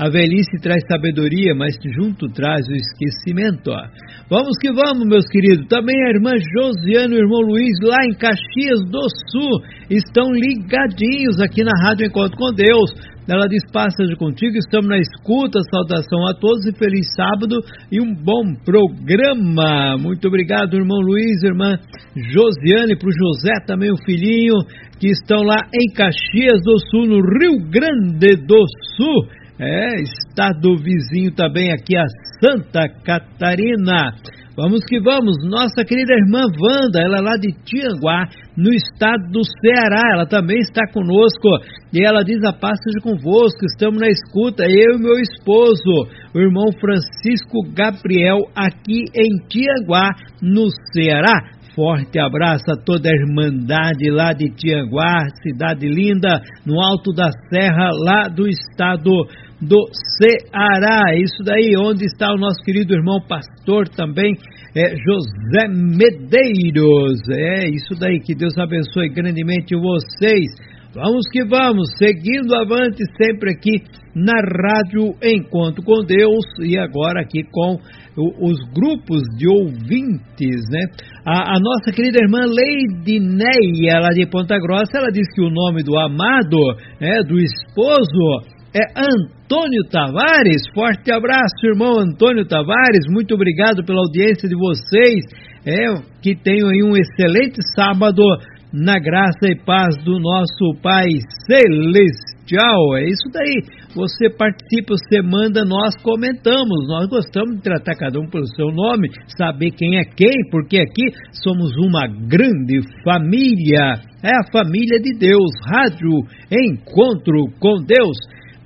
a velhice traz sabedoria, mas junto traz o esquecimento. Ó. Vamos que vamos, meus queridos. Também a irmã Josiane e o irmão Luiz, lá em Caxias do Sul, estão ligadinhos aqui na Rádio Encontro com Deus. Ela diz: passa de contigo, estamos na escuta, saudação a todos e feliz sábado e um bom programa. Muito obrigado, irmão Luiz, irmã Josiane, para o José também, o filhinho, que estão lá em Caxias do Sul, no Rio Grande do Sul, é, estado vizinho também aqui a Santa Catarina. Vamos que vamos, nossa querida irmã Wanda, ela é lá de Tianguá, no estado do Ceará, ela também está conosco, e ela diz: a paz seja convosco, estamos na escuta, eu e meu esposo, o irmão Francisco Gabriel, aqui em Tianguá, no Ceará. forte abraço a toda a Irmandade lá de Tianguá, cidade linda, no alto da serra lá do estado do Ceará. Isso daí, onde está o nosso querido irmão pastor também, é José Medeiros. É isso daí, que Deus abençoe grandemente vocês. Vamos que vamos, seguindo avante sempre aqui na Rádio Encontro com Deus e agora aqui com o, os grupos de ouvintes, né? A, a nossa querida irmã Leidinei, ela de Ponta Grossa, ela diz que o nome do amado, né, do esposo, é Antônio Tavares. Forte abraço, irmão Antônio Tavares, muito obrigado pela audiência de vocês, é, que tenham aí um excelente sábado, na graça e paz do nosso Pai Celestial. É isso daí, você participa, você manda, nós comentamos, nós gostamos de tratar cada um pelo seu nome, saber quem é quem, porque aqui somos uma grande família, é a família de Deus, Rádio Encontro com Deus.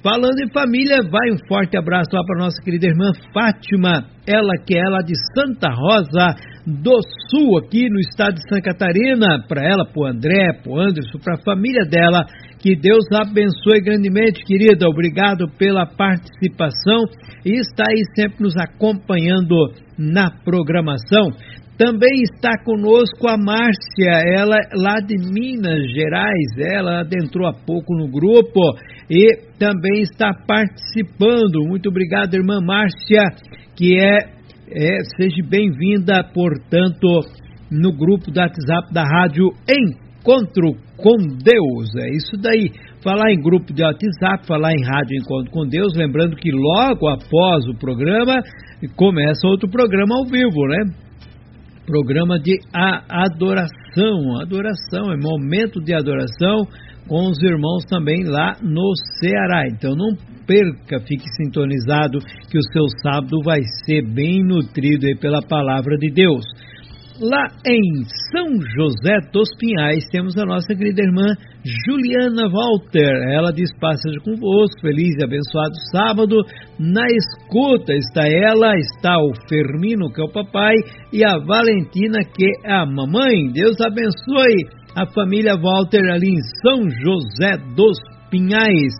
Falando em família, vai um forte abraço lá para nossa querida irmã Fátima, ela que é ela de Santa Rosa do Sul, aqui no estado de Santa Catarina, para ela, para o André, para o Anderson, para a família dela, que Deus abençoe grandemente, querida, obrigado pela participação e está aí sempre nos acompanhando na programação. Também está conosco a Márcia, ela lá de Minas Gerais, ela adentrou há pouco no grupo e também está participando. Muito obrigado, irmã Márcia, que é, é seja bem-vinda, portanto, no grupo do WhatsApp da Rádio Encontro com Deus. É isso daí. Falar em grupo de WhatsApp, falar em Rádio Encontro com Deus, lembrando que logo após o programa começa outro programa ao vivo, né? Programa de adoração, adoração, é momento de adoração com os irmãos também lá no Ceará. Então não perca, fique sintonizado que o seu sábado vai ser bem nutrido aí pela palavra de Deus. Lá em São José dos Pinhais temos a nossa querida irmã Juliana Walter, ela diz: paz seja convosco, feliz e abençoado sábado. Na escuta está ela, está o Fermino, que é o papai, e a Valentina, que é a mamãe. Deus abençoe a família Walter ali em São José dos Pinhais.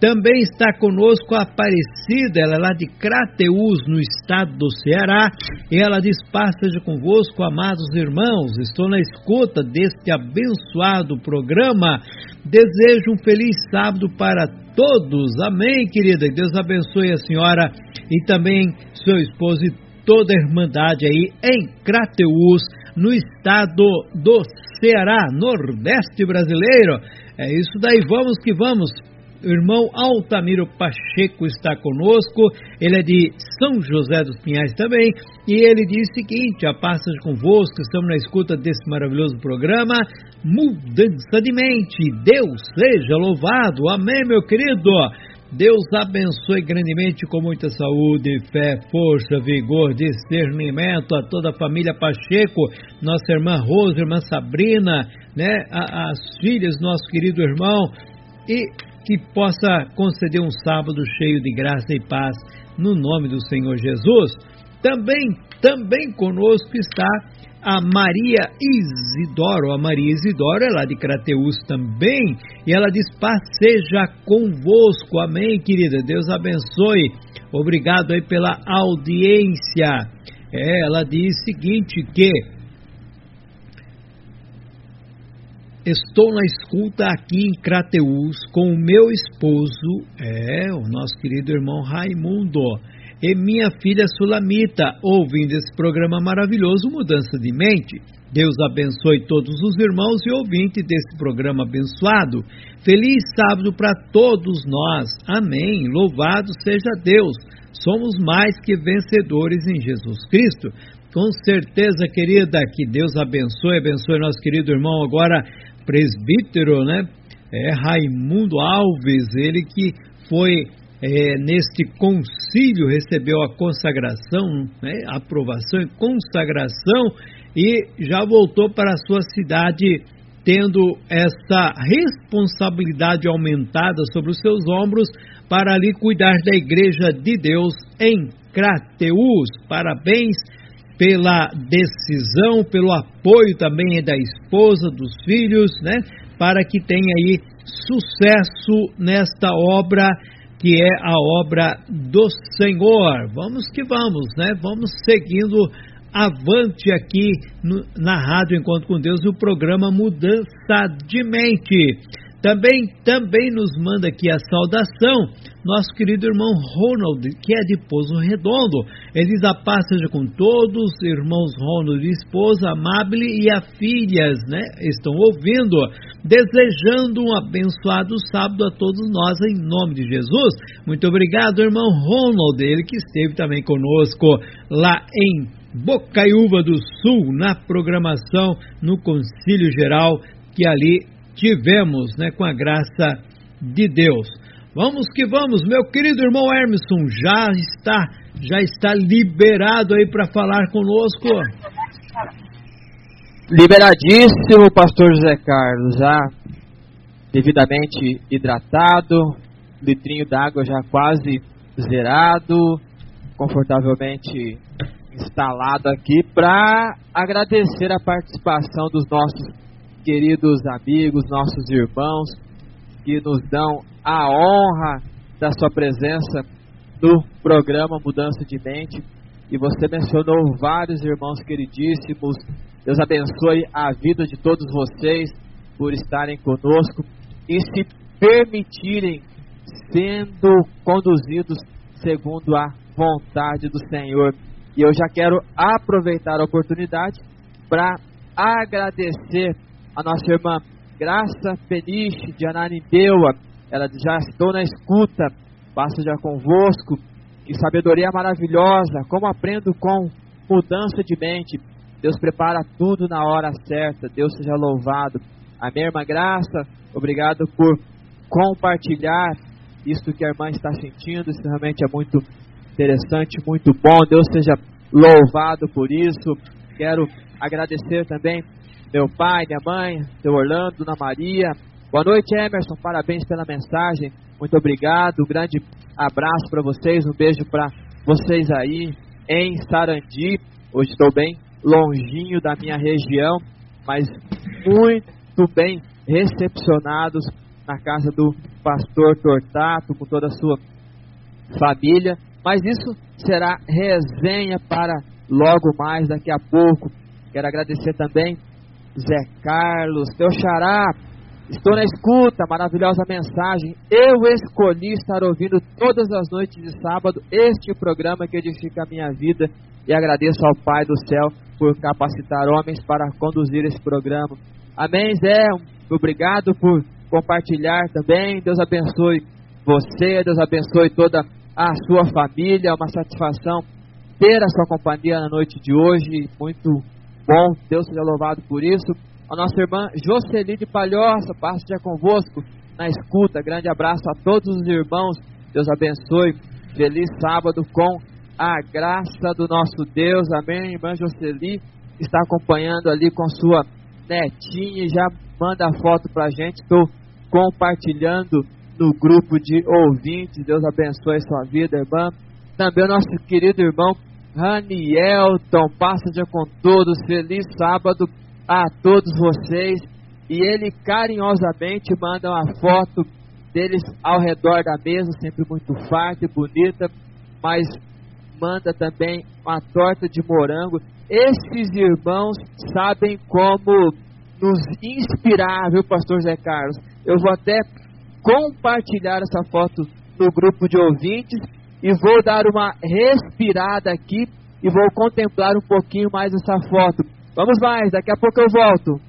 Também está conosco a Aparecida, ela é lá de Crateús, no estado do Ceará, e ela diz: paz seja convosco, amados irmãos, estou na escuta deste abençoado programa, desejo um feliz sábado para todos, amém, querida, que Deus abençoe a senhora e também seu esposo e toda a Irmandade aí em Crateús, no estado do Ceará, nordeste brasileiro. É isso daí, vamos que vamos. O irmão Altamiro Pacheco está conosco, ele é de São José dos Pinhais também, e ele diz o seguinte: a paz seja convosco, estamos na escuta desse maravilhoso programa, Mudança de Mente, Deus seja louvado, amém, meu querido. Deus abençoe grandemente com muita saúde, fé, força, vigor, discernimento a toda a família Pacheco, nossa irmã Rosa, irmã Sabrina, né, as filhas, nosso querido irmão, e que possa conceder um sábado cheio de graça e paz, no nome do Senhor Jesus. Também, também conosco está a Maria Isidoro, a Maria Isidoro é lá de Crateús também, e ela diz: paz seja convosco, amém, querida, Deus abençoe, obrigado aí pela audiência. É, ela diz o seguinte, que estou na escuta aqui em Crateús com o meu esposo, é, o nosso querido irmão Raimundo, e minha filha Sulamita, ouvindo esse programa maravilhoso, Mudança de Mente. Deus abençoe todos os irmãos e ouvintes desse programa abençoado. Feliz sábado para todos nós, amém, louvado seja Deus, somos mais que vencedores em Jesus Cristo. Com certeza, querida, que Deus abençoe, abençoe nosso querido irmão agora presbítero, né? É Raimundo Alves, ele que foi é, neste concílio, recebeu a consagração, né? Aprovação e consagração, e já voltou para a sua cidade tendo essa responsabilidade aumentada sobre os seus ombros para ali cuidar da Igreja de Deus em Crateús. Parabéns pela decisão, pelo apoio também da esposa, dos filhos, né? Para que tenha aí sucesso nesta obra, que é a obra do Senhor. Vamos que vamos, né? Vamos seguindo avante aqui no, na Rádio Encontro com Deus, o programa Mudança de Mente. Também, também nos manda aqui a saudação, nosso querido irmão Ronald, que é de Pouso Redondo. Ele diz: a paz seja com todos, irmãos Ronald e esposa Amable e as filhas, né, estão ouvindo, desejando um abençoado sábado a todos nós, em nome de Jesus. Muito obrigado, irmão Ronald, ele que esteve também conosco lá em Bocaiúva do Sul, na programação, no Concílio Geral, que ali tivemos, né, com a graça de Deus. Vamos que vamos, meu querido irmão Emerson, já está, já está liberado aí para falar conosco. Liberadíssimo, pastor José Carlos, já devidamente hidratado, litrinho d'água já quase zerado, confortavelmente instalado aqui para agradecer a participação dos nossos queridos amigos, nossos irmãos, que nos dão a honra da sua presença no programa Mudança de Mente. E você mencionou vários irmãos queridíssimos. Deus abençoe a vida de todos vocês por estarem conosco e se permitirem sendo conduzidos segundo a vontade do Senhor. E eu já quero aproveitar a oportunidade para agradecer a nossa irmã Graça Peniche, de Ananindeua. Ela já estou na escuta, passa já convosco, e sabedoria maravilhosa, como aprendo com Mudança de Mente. Deus prepara tudo na hora certa, Deus seja louvado. A minha irmã Graça, obrigado por compartilhar isso que a irmã está sentindo, isso realmente é muito interessante, muito bom, Deus seja louvado por isso. Quero agradecer também meu pai, minha mãe, seu Orlando, Dona Maria. Boa noite, Emerson, parabéns pela mensagem, muito obrigado, um grande abraço para vocês, um beijo para vocês aí em Sarandi. Hoje estou bem longinho da minha região, mas muito bem recepcionados na casa do pastor Tortato, com toda a sua família. Mas isso será resenha para logo mais, daqui a pouco. Quero agradecer também, Zé Carlos, teu xará. Estou na escuta, maravilhosa mensagem. Eu escolhi estar ouvindo todas as noites de sábado este programa que edifica a minha vida. E agradeço ao Pai do Céu por capacitar homens para conduzir esse programa. Amém, Zé. Obrigado por compartilhar também. Deus abençoe você, Deus abençoe toda a a sua família. É uma satisfação ter a sua companhia na noite de hoje, muito bom, Deus seja louvado por isso. A nossa irmã Jocelyne de Palhoça, passo já convosco na escuta, grande abraço a todos os irmãos, Deus abençoe, feliz sábado com a graça do nosso Deus, amém. A irmã Jocelyne está acompanhando ali com sua netinha, já manda a foto pra gente, estou compartilhando no grupo de ouvintes, Deus abençoe sua vida, irmã. Também o nosso querido irmão Ranielton, passa dia com todos, feliz sábado a todos vocês. E ele carinhosamente manda uma foto deles ao redor da mesa, sempre muito farta e bonita, mas manda também uma torta de morango. Esses irmãos sabem como nos inspirar, viu, pastor Zé Carlos? Eu vou até compartilhar essa foto no grupo de ouvintes e vou dar uma respirada aqui e vou contemplar um pouquinho mais essa foto. Vamos mais, daqui a pouco eu volto.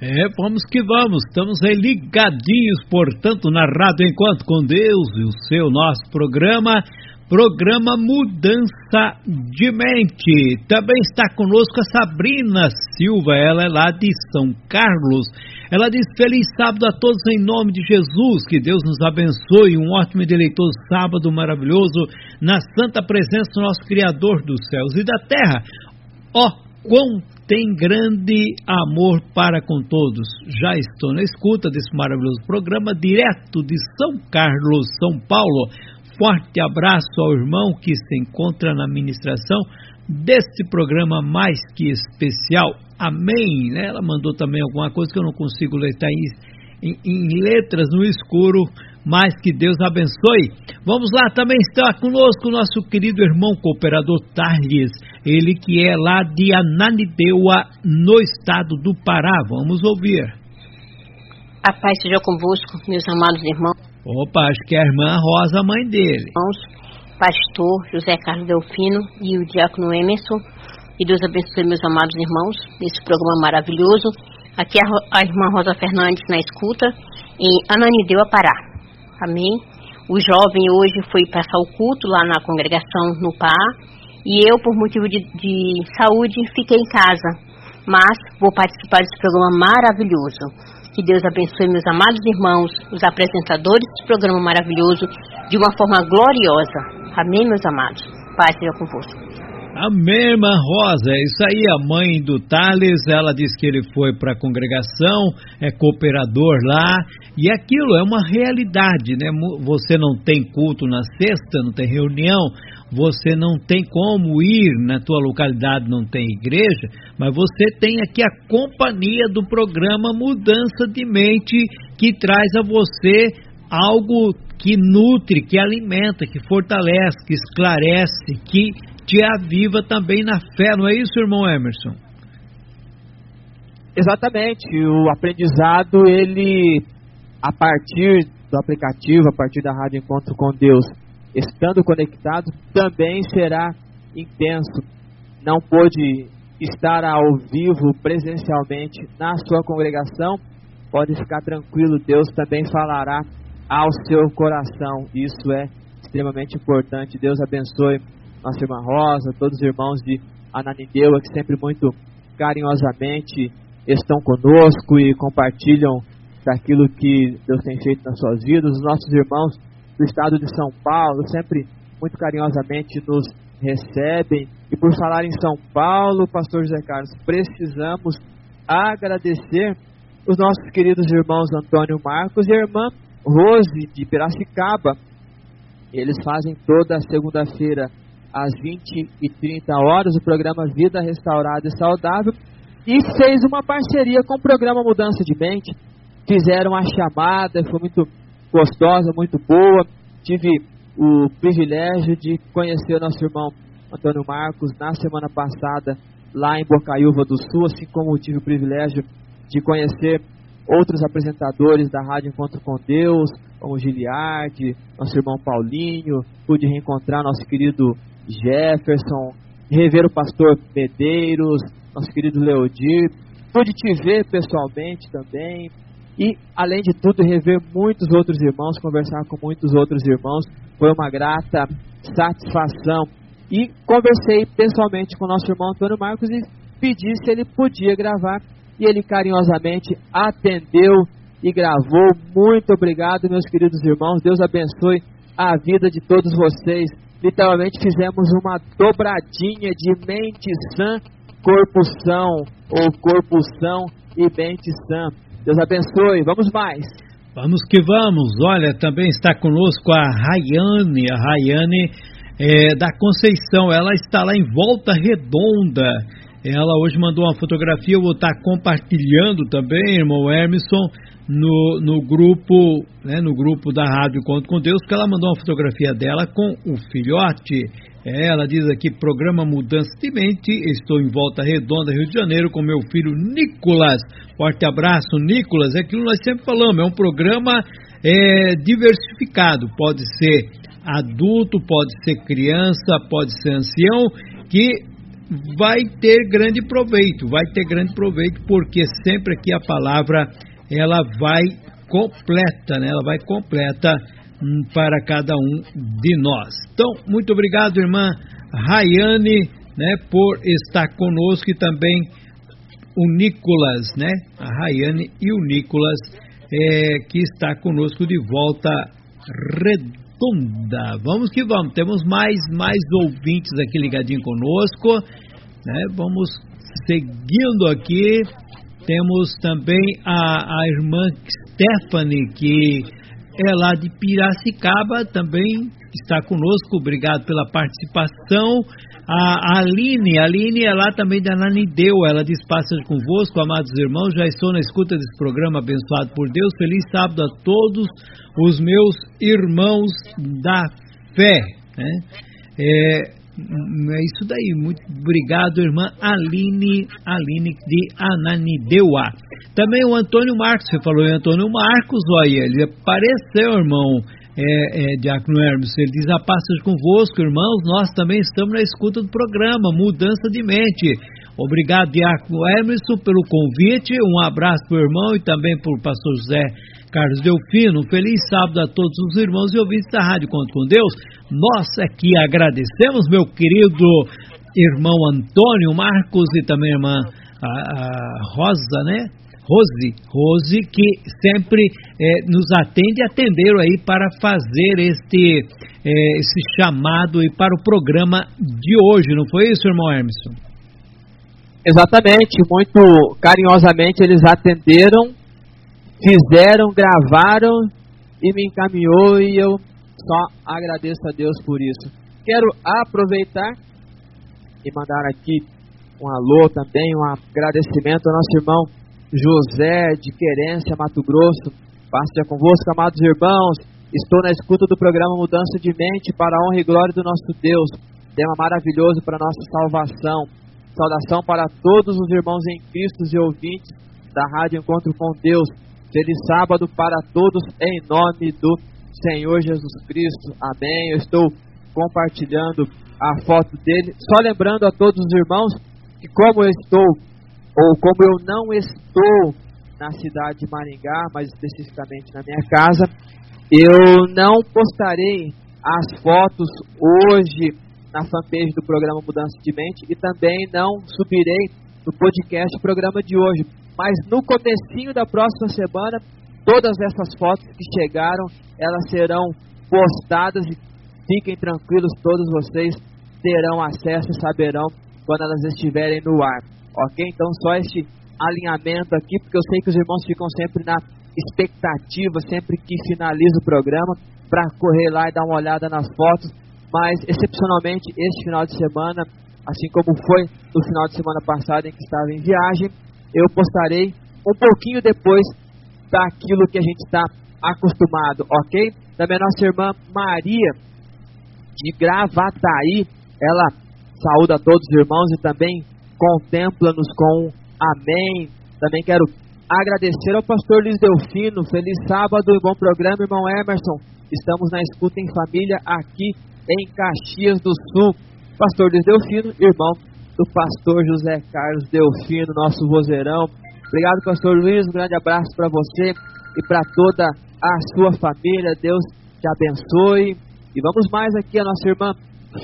É, vamos que vamos, estamos aí ligadinhos, portanto, na Rádio Encontro com Deus e o seu nosso programa, programa Mudança de Mente. Também está conosco a Sabrina Silva, ela é lá de São Carlos. Ela diz: feliz sábado a todos em nome de Jesus, que Deus nos abençoe, um ótimo e deleitoso sábado maravilhoso, na santa presença do nosso Criador dos céus e da terra. Ó, oh, quão tem grande amor para com todos. Já estou na escuta desse maravilhoso programa, direto de São Carlos, São Paulo. Forte abraço ao irmão que se encontra na ministração, deste programa mais que especial. Amém, né? Ela mandou também alguma coisa que eu não consigo ler, está em, em letras no escuro, mas que Deus abençoe. Vamos lá, também está conosco o nosso querido irmão cooperador Tarles, ele que é lá de Ananindeua, no estado do Pará. Vamos ouvir. A paz seja convosco, meus amados irmãos. Opa, acho que é a irmã Rosa, mãe dele. Irmãos, pastor José Carlos Delfino e o diácono Emerson, e Deus abençoe meus amados irmãos nesse programa maravilhoso. Aqui a, a irmã Rosa Fernandes na escuta, em Ananindeua, Pará. Amém? O jovem hoje foi passar o culto lá na congregação no P A, e eu, por motivo de, de saúde, fiquei em casa, mas vou participar desse programa maravilhoso. Que Deus abençoe meus amados irmãos, os apresentadores desse programa maravilhoso, de uma forma gloriosa. Amém, meus amados? Paz seja convosco. Amém, irmã Rosa. É isso aí, a mãe do Thales, ela disse que ele foi para a congregação, é cooperador lá, e aquilo é uma realidade, né? Você não tem culto na sexta, não tem reunião, você não tem como ir na tua localidade, não tem igreja, mas você tem aqui a companhia do programa Mudança de Mente, que traz a você algo que nutre, que alimenta, que fortalece, que esclarece, que te aviva também na fé, não é isso, irmão Emerson? Exatamente, o aprendizado, ele, a partir do aplicativo, a partir da Rádio Encontro com Deus, estando conectado, também será intenso. Não pôde estar ao vivo, presencialmente, na sua congregação, pode ficar tranquilo, Deus também falará ao seu coração. Isso é extremamente importante. Deus abençoe nossa irmã Rosa, todos os irmãos de Ananindeua, que sempre muito carinhosamente estão conosco e compartilham daquilo que Deus tem feito nas suas vidas. Os nossos irmãos do estado de São Paulo, sempre muito carinhosamente nos recebem. E por falar em São Paulo, pastor José Carlos, precisamos agradecer os nossos queridos irmãos Antônio Marcos e a irmã Rose, de Piracicaba. Eles fazem toda segunda-feira, às vinte e trinta horas, o programa Vida Restaurada e Saudável, e fez uma parceria com o programa Mudança de Mente. Fizeram a chamada, foi muito gostosa, muito boa. Tive o privilégio de conhecer o nosso irmão Antônio Marcos na semana passada, lá em Bocaiúva do Sul, assim como tive o privilégio de conhecer outros apresentadores da Rádio Encontro com Deus, como Giliardi, nosso irmão Paulinho. Pude reencontrar nosso querido Jefferson, rever o pastor Medeiros, nosso querido Leodir. Pude te ver pessoalmente também. E, além de tudo, rever muitos outros irmãos, conversar com muitos outros irmãos. Foi uma grata satisfação. E conversei pessoalmente com nosso irmão Antônio Marcos e pedi se ele podia gravar. E ele carinhosamente atendeu e gravou. Muito obrigado, meus queridos irmãos. Deus abençoe a vida de todos vocês. Literalmente fizemos uma dobradinha de mente sã, corpo são, ou corpo são e mente sã. Deus abençoe. Vamos mais. Vamos que vamos. Olha, também está conosco a Rayane. A Rayane é da Conceição. Ela está lá em Volta Redonda. Ela hoje mandou uma fotografia, eu vou estar compartilhando também, irmão Emerson, no, no, grupo, né, no grupo da Rádio Encontro com Deus, que ela mandou uma fotografia dela com o filhote. Ela diz aqui, programa Mudança de Mente, estou em Volta Redonda, Rio de Janeiro, com meu filho Nicolas. Forte abraço, Nicolas. É aquilo que nós sempre falamos, é um programa é, diversificado, pode ser adulto, pode ser criança, pode ser ancião, que vai ter grande proveito, vai ter grande proveito, porque sempre aqui a palavra, ela vai completa, né? Ela vai completa hum, para cada um de nós. Então, muito obrigado, irmã Rayane, né, por estar conosco, e também o Nicolas, né? A Rayane e o Nicolas, é, que está conosco de Volta Redonda. Vamos que vamos, temos mais, mais ouvintes aqui ligadinho conosco, né? Vamos seguindo aqui, temos também a, a irmã Stephanie, que é lá de Piracicaba, também que está conosco, obrigado pela participação. A Aline, a Aline é lá também da Ananindeua, ela diz: passa convosco, amados irmãos, já estou na escuta desse programa abençoado por Deus, feliz sábado a todos os meus irmãos da fé, né? É... É isso daí, muito obrigado, irmã Aline, Aline de Ananindeua. Também o Antônio Marcos, você falou em Antônio Marcos, olha, ele apareceu, irmão, é, é, Diácono Hermes, ele diz: a paz seja convosco, irmãos, nós também estamos na escuta do programa Mudança de Mente. Obrigado, Diácono Emerson, pelo convite. Um abraço para o irmão e também para o pastor José Carlos Delfino. Um feliz sábado a todos os irmãos e ouvintes da Rádio Encontro com Deus. Nós aqui agradecemos, meu querido irmão Antônio Marcos e também a irmã a, a Rosa, né? Rose, Rose, que sempre é, nos atende, atenderam aí para fazer este, é, esse chamado e para o programa de hoje. Não foi isso, irmão Emerson? Exatamente, muito carinhosamente eles atenderam, fizeram, gravaram e me encaminhou, e eu só agradeço a Deus por isso. Quero aproveitar e mandar aqui um alô também, um agradecimento ao nosso irmão José de Querência, Mato Grosso. Passe convosco, amados irmãos, estou na escuta do programa Mudança de Mente para a honra e glória do nosso Deus, tema maravilhoso para a nossa salvação. Saudação para todos os irmãos em Cristo e ouvintes da Rádio Encontro com Deus. Feliz sábado para todos em nome do Senhor Jesus Cristo. Amém. Eu estou compartilhando a foto dele. Só lembrando a todos os irmãos que como eu estou, ou como eu não estou na cidade de Maringá, mas especificamente na minha casa, eu não postarei as fotos hoje na fanpage do programa Mudança de Mente e também não subirei no podcast o programa de hoje. Mas no comecinho da próxima semana, todas essas fotos que chegaram, elas serão postadas e fiquem tranquilos, todos vocês terão acesso e saberão quando elas estiverem no ar. Ok? Então só este alinhamento aqui, porque eu sei que os irmãos ficam sempre na expectativa, sempre que finaliza o programa, para correr lá e dar uma olhada nas fotos. Mas, excepcionalmente, este final de semana, assim como foi no final de semana passado em que estava em viagem, eu postarei um pouquinho depois daquilo que a gente está acostumado, ok? Também a nossa irmã Maria, de Gravataí, ela saúda a todos os irmãos e também contempla-nos com um amém. Também quero agradecer ao pastor Luiz Delfino, feliz sábado e bom programa, irmão Emerson. Estamos na escuta em família aqui em Caxias do Sul. Pastor Luiz Delfino, irmão do pastor José Carlos Delfino, nosso vozeirão. Obrigado, pastor Luiz, um grande abraço para você e para toda a sua família. Deus te abençoe. E vamos mais aqui a nossa irmã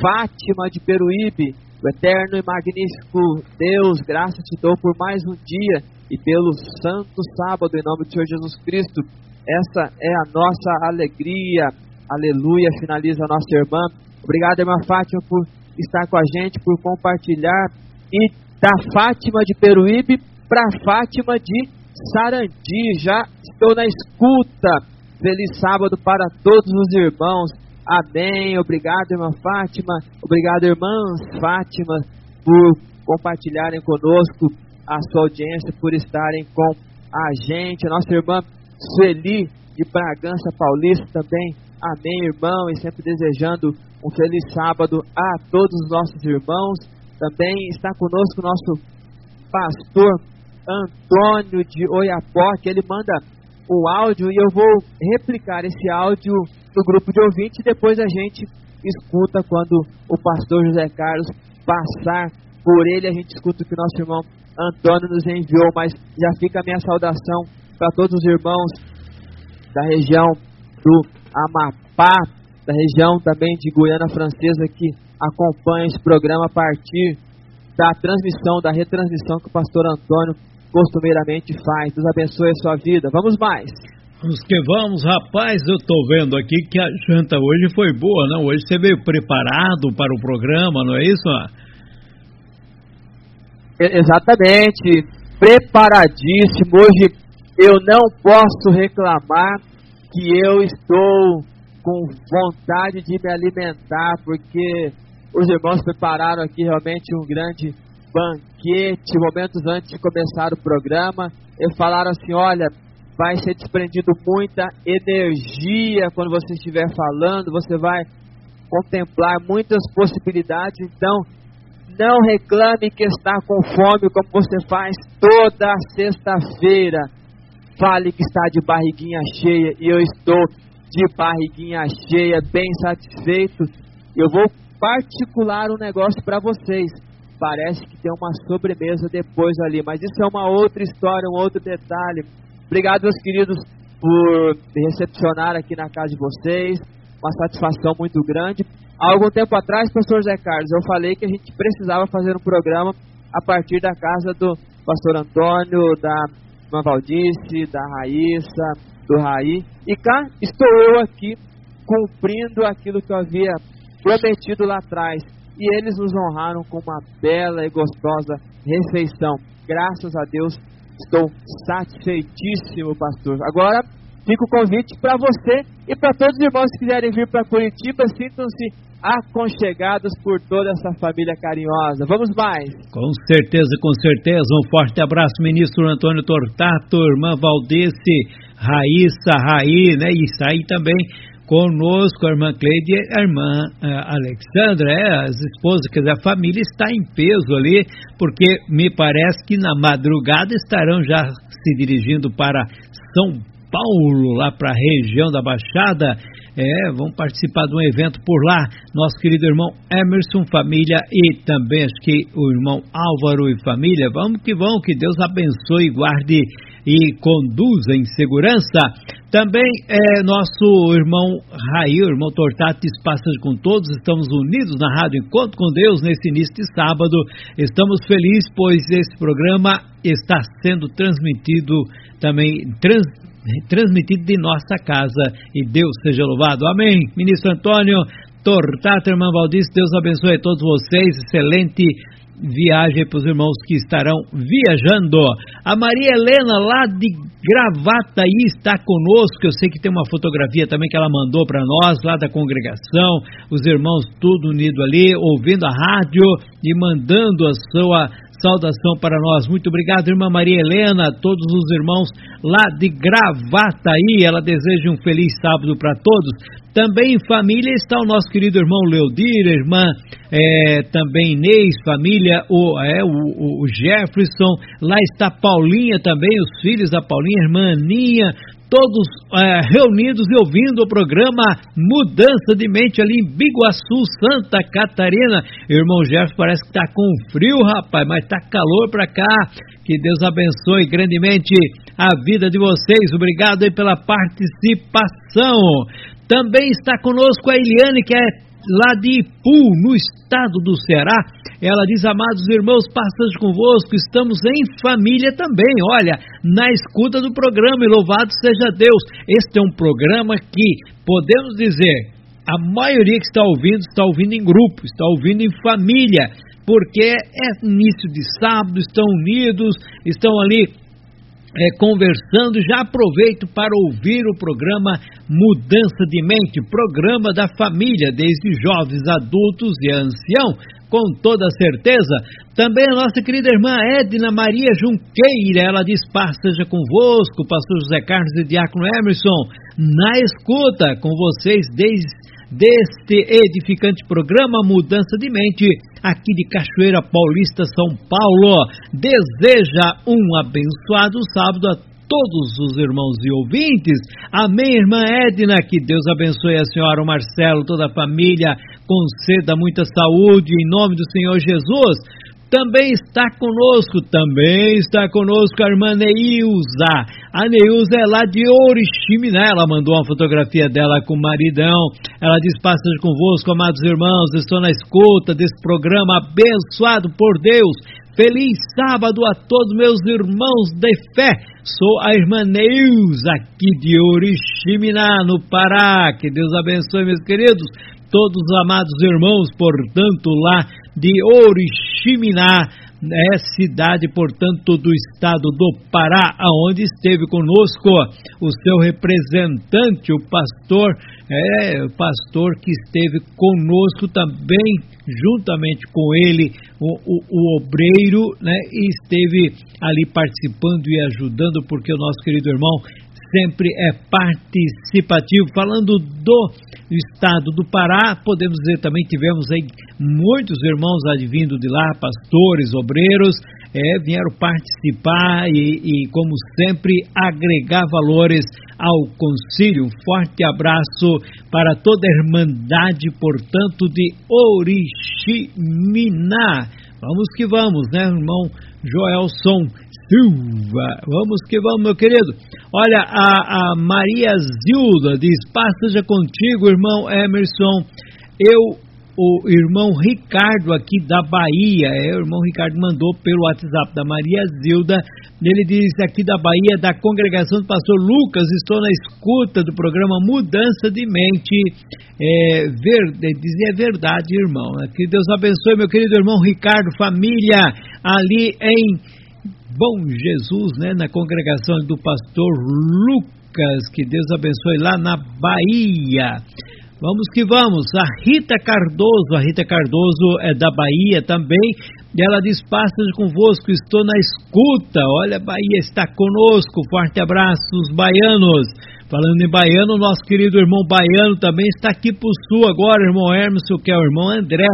Fátima de Peruíbe. O eterno e magnífico Deus, graças te dou por mais um dia e pelo santo sábado, em nome do Senhor Jesus Cristo. Essa é a nossa alegria. Aleluia, finaliza a nossa irmã. Obrigado, irmã Fátima, por estar com a gente, por compartilhar. E da Fátima de Peruíbe para Fátima de Sarandi, já estou na escuta. Feliz sábado para todos os irmãos. Amém. Obrigado, irmã Fátima. Obrigado, irmãs Fátima, por compartilharem conosco a sua audiência, por estarem com a gente. A nossa irmã Sueli de Bragança Paulista também. Amém, irmão, e sempre desejando um feliz sábado a todos os nossos irmãos. Também está conosco o nosso pastor Antônio de Oiapó, que ele manda o áudio e eu vou replicar esse áudio no grupo de ouvintes e depois a gente escuta quando o pastor José Carlos passar por ele, a gente escuta o que o nosso irmão Antônio nos enviou, mas já fica a minha saudação para todos os irmãos da região do Amapá, da região também de Guiana Francesa, que acompanha esse programa a partir da transmissão, da retransmissão que o pastor Antônio costumeiramente faz. Deus abençoe a sua vida. Vamos mais. Vamos que vamos, rapaz, eu tô vendo aqui que a janta hoje foi boa, não? Hoje você veio preparado para o programa, não é isso? É, exatamente, preparadíssimo. Hoje eu não posso reclamar que eu estou com vontade de me alimentar, porque os irmãos prepararam aqui realmente um grande banquete. Momentos antes de começar o programa, eles falaram assim: olha, vai ser desprendido muita energia quando você estiver falando, você vai contemplar muitas possibilidades, então não reclame que está com fome, como você faz toda sexta-feira. Fale que está de barriguinha cheia, e eu estou de barriguinha cheia, bem satisfeito. Eu vou particular um negócio para vocês. Parece que tem uma sobremesa depois ali, mas isso é uma outra história, um outro detalhe. Obrigado, meus queridos, por me recepcionar aqui na casa de vocês. Uma satisfação muito grande. Há algum tempo atrás, pastor José Carlos, eu falei que a gente precisava fazer um programa a partir da casa do pastor Antônio, da irmã Valdice, da Raíssa, do Raí. E cá estou eu aqui, cumprindo aquilo que eu havia prometido lá atrás. E eles nos honraram com uma bela e gostosa refeição. Graças a Deus, estou satisfeitíssimo, pastor. Agora, fica o convite para você e para todos os irmãos que quiserem vir para Curitiba. Sintam-se aconchegados por toda essa família carinhosa. Vamos mais. Com certeza, com certeza. Um forte abraço, ministro Antônio Tortato, irmã Valdece, Raíssa, Raí, né? E sair também conosco a irmã Cleide e a irmã a Alexandra, é, as esposas, quer dizer, a família está em peso ali, porque me parece que na madrugada estarão já se dirigindo para São Paulo. Paulo, lá para a região da Baixada, é, vão participar de um evento por lá, nosso querido irmão Emerson, família, e também acho que o irmão Álvaro e família. Vamos que vão, que Deus abençoe, guarde e conduza em segurança. Também é nosso irmão Raí, o irmão Tortato, espaços com todos, estamos unidos na Rádio Encontro com Deus nesse início de sábado. Estamos felizes, pois esse programa está sendo transmitido também, trans, transmitido de nossa casa, e Deus seja louvado. Amém. Ministro Antônio Tortato, irmã Valdice, Deus abençoe a todos vocês, excelente viagem para os irmãos que estarão viajando. A Maria Helena, lá de Gravataí, está conosco. Eu sei que tem uma fotografia também que ela mandou para nós, lá da congregação, os irmãos tudo unido ali, ouvindo a rádio e mandando a sua saudação para nós. Muito obrigado, irmã Maria Helena, todos os irmãos lá de Gravataí. Ela deseja um feliz sábado para todos. Também em família está o nosso querido irmão Leodir, irmã é, também Inês, família, o, é, o, o Jefferson, lá está Paulinha também, os filhos da Paulinha, irmã Aninha, todos é, reunidos e ouvindo o programa Mudança de Mente ali em Biguaçu, Santa Catarina. Irmão Jefferson parece que tá com frio, rapaz, mas tá calor pra cá. Que Deus abençoe grandemente a vida de vocês. Obrigado aí pela participação. Também está conosco a Eliane, que é lá de Ipu, no estado do Ceará. Ela diz: amados irmãos, passando convosco, estamos em família também, olha, na escuta do programa, e louvado seja Deus. Este é um programa que podemos dizer, a maioria que está ouvindo, está ouvindo em grupo, está ouvindo em família, porque é início de sábado, estão unidos, estão ali É, conversando. Já aproveito para ouvir o programa Mudança de Mente, programa da família, desde jovens, adultos e ancião, com toda certeza. Também a nossa querida irmã Edna Maria Junqueira, ela diz: paz seja convosco, pastor José Carlos e diácono Emerson, na escuta com vocês desde deste edificante programa Mudança de Mente, aqui de Cachoeira Paulista, São Paulo. Deseja um abençoado sábado a todos os irmãos e ouvintes. Amém, irmã Edna, que Deus abençoe a senhora, o Marcelo, toda a família, conceda muita saúde, em nome do Senhor Jesus. Também está conosco, também está conosco a irmã Neilza. A Neilza é lá de Oriximiné, né? Ela mandou uma fotografia dela com o maridão. Ela diz: passa convosco, amados irmãos, estou na escuta desse programa abençoado por Deus. Feliz sábado a todos meus irmãos de fé. Sou a irmã Neilza, aqui de Oriximiná, no Pará. Que Deus abençoe, meus queridos, todos os amados irmãos, portanto, lá de Oriximiná, né, cidade, portanto, do estado do Pará, aonde esteve conosco o seu representante, o pastor, é, pastor que esteve conosco também, juntamente com ele, o, o, o obreiro, né, e esteve ali participando e ajudando, porque o nosso querido irmão sempre é participativo. Falando do estado do Pará, podemos dizer também que tivemos aí muitos irmãos advindo de lá, pastores, obreiros, é, vieram participar e, e, como sempre, agregar valores ao concílio. Um forte abraço para toda a Irmandade, portanto, de Oriximiná. Vamos que vamos, né, irmão Joelson Silva? Vamos que vamos, meu querido. Olha, a, a Maria Zilda diz: paz seja contigo, irmão Emerson. Eu, o irmão Ricardo aqui da Bahia, é, o irmão Ricardo mandou pelo WhatsApp da Maria Zilda. Ele diz: aqui da Bahia, da congregação do pastor Lucas, estou na escuta do programa Mudança de Mente. É, verde, dizia é verdade, irmão. Que Deus abençoe, meu querido irmão Ricardo, família ali em Bom Jesus, né, na congregação do pastor Lucas. Que Deus abençoe lá na Bahia. Vamos que vamos. A Rita Cardoso, a Rita Cardoso é da Bahia também, e ela diz: passa convosco, estou na escuta. Olha, Bahia está conosco, forte abraço, os baianos. Falando em baiano, nosso querido irmão baiano também está aqui pro sul agora, irmão Emerson, que é o irmão André.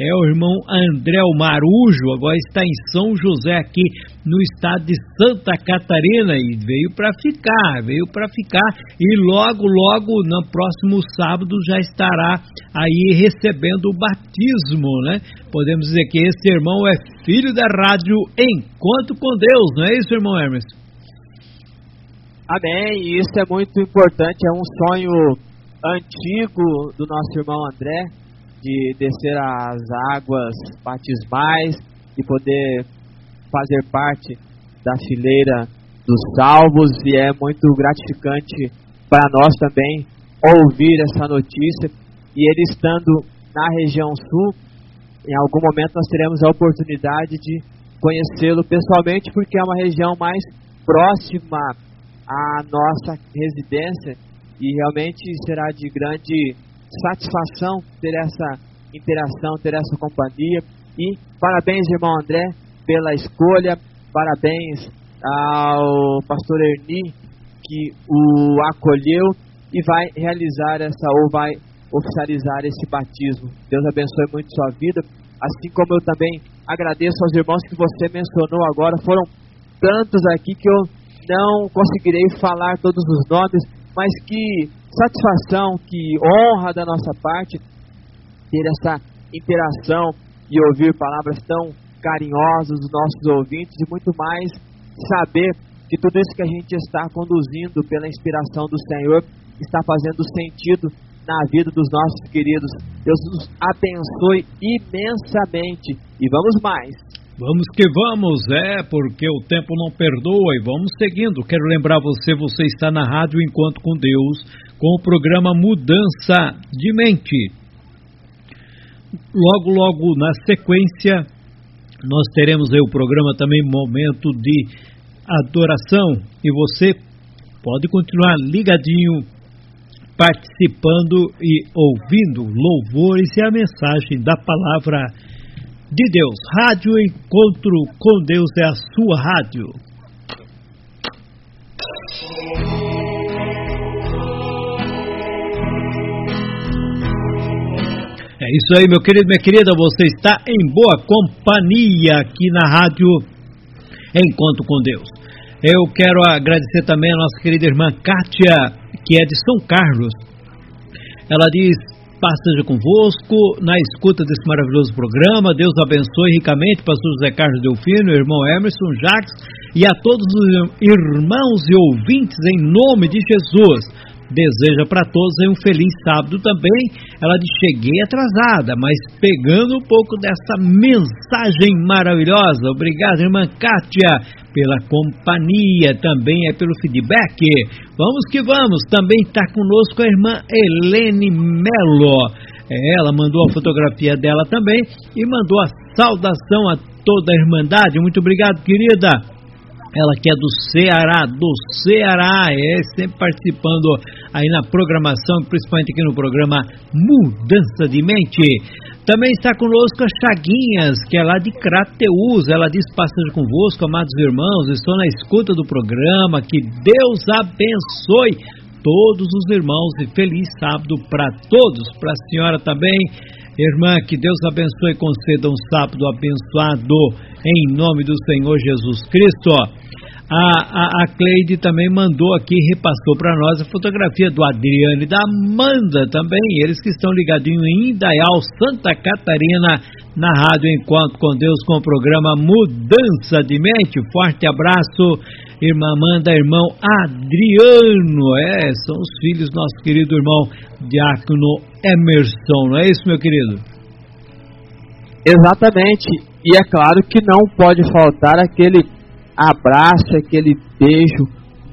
É o irmão André, o Marujo, agora está em São José, aqui no estado de Santa Catarina, e veio para ficar, veio para ficar, e logo, logo, no próximo sábado, já estará aí recebendo o batismo, né? Podemos dizer que esse irmão é filho da Rádio Encontro com Deus, não é isso, irmão Emerson? Amém, e isso é muito importante, é um sonho antigo do nosso irmão André, de descer as águas batismais e poder fazer parte da fileira dos salvos, e é muito gratificante para nós também ouvir essa notícia. E ele estando na região sul, em algum momento nós teremos a oportunidade de conhecê-lo pessoalmente, porque é uma região mais próxima à nossa residência, e realmente será de grande satisfação ter essa interação, ter essa companhia. E parabéns, irmão André, pela escolha, parabéns ao pastor Erni, que o acolheu e vai realizar essa, ou vai oficializar esse batismo. Deus abençoe muito sua vida, assim como eu também agradeço aos irmãos que você mencionou agora. Foram tantos aqui que eu não conseguirei falar todos os nomes, mas que satisfação, que honra da nossa parte ter essa interação e ouvir palavras tão carinhosas dos nossos ouvintes, e muito mais saber que tudo isso que a gente está conduzindo pela inspiração do Senhor está fazendo sentido na vida dos nossos queridos. Deus nos abençoe imensamente, e vamos mais. Vamos que vamos, é, porque o tempo não perdoa, e vamos seguindo. Quero lembrar você, você está na Rádio Encontro com Deus, com o programa Mudança de Mente. Logo, logo, na sequência, nós teremos aí o programa também Momento de Adoração, e você pode continuar ligadinho, participando e ouvindo louvores e a mensagem da Palavra de Deus. Rádio Encontro com Deus é a sua rádio. É isso aí, meu querido, minha querida, você está em boa companhia aqui na Rádio Encontro com Deus. Eu quero agradecer também a nossa querida irmã Kátia, que é de São Carlos. Ela diz: paz seja convosco, na escuta desse maravilhoso programa. Deus abençoe ricamente, pastor José Carlos Delfino, irmão Emerson Jacques, e a todos os irmãos e ouvintes, em nome de Jesus. Deseja para todos um feliz sábado também. Ela diz: cheguei atrasada, mas pegando um pouco dessa mensagem maravilhosa. Obrigado, irmã Kátia, pela companhia, também é pelo feedback. Vamos que vamos. Também está conosco a irmã Helene Melo. Ela mandou a fotografia dela também e mandou a saudação a toda a Irmandade. Muito obrigado, querida. Ela que é do Ceará, do Ceará, é sempre participando aí na programação, principalmente aqui no programa Mudança de Mente. Também está conosco a Chaguinhas, que é lá de Crateús. Ela diz: passagem convosco, amados irmãos, estou na escuta do programa, que Deus abençoe todos os irmãos e feliz sábado para todos, para a senhora também. Irmã, que Deus abençoe e conceda um sábado abençoado em nome do Senhor Jesus Cristo. A, a, a Cleide também mandou aqui, repassou para nós a fotografia do Adriano e da Amanda também, eles que estão ligadinhos em Indaial, Santa Catarina, na Rádio Encontro com Deus, com o programa Mudança de Mente. Forte abraço, irmã Amanda, irmão Adriano, é, são os filhos do nosso querido irmão Diácono Emerson, não é isso, meu querido? Exatamente, e é claro que não pode faltar aquele abraço, aquele beijo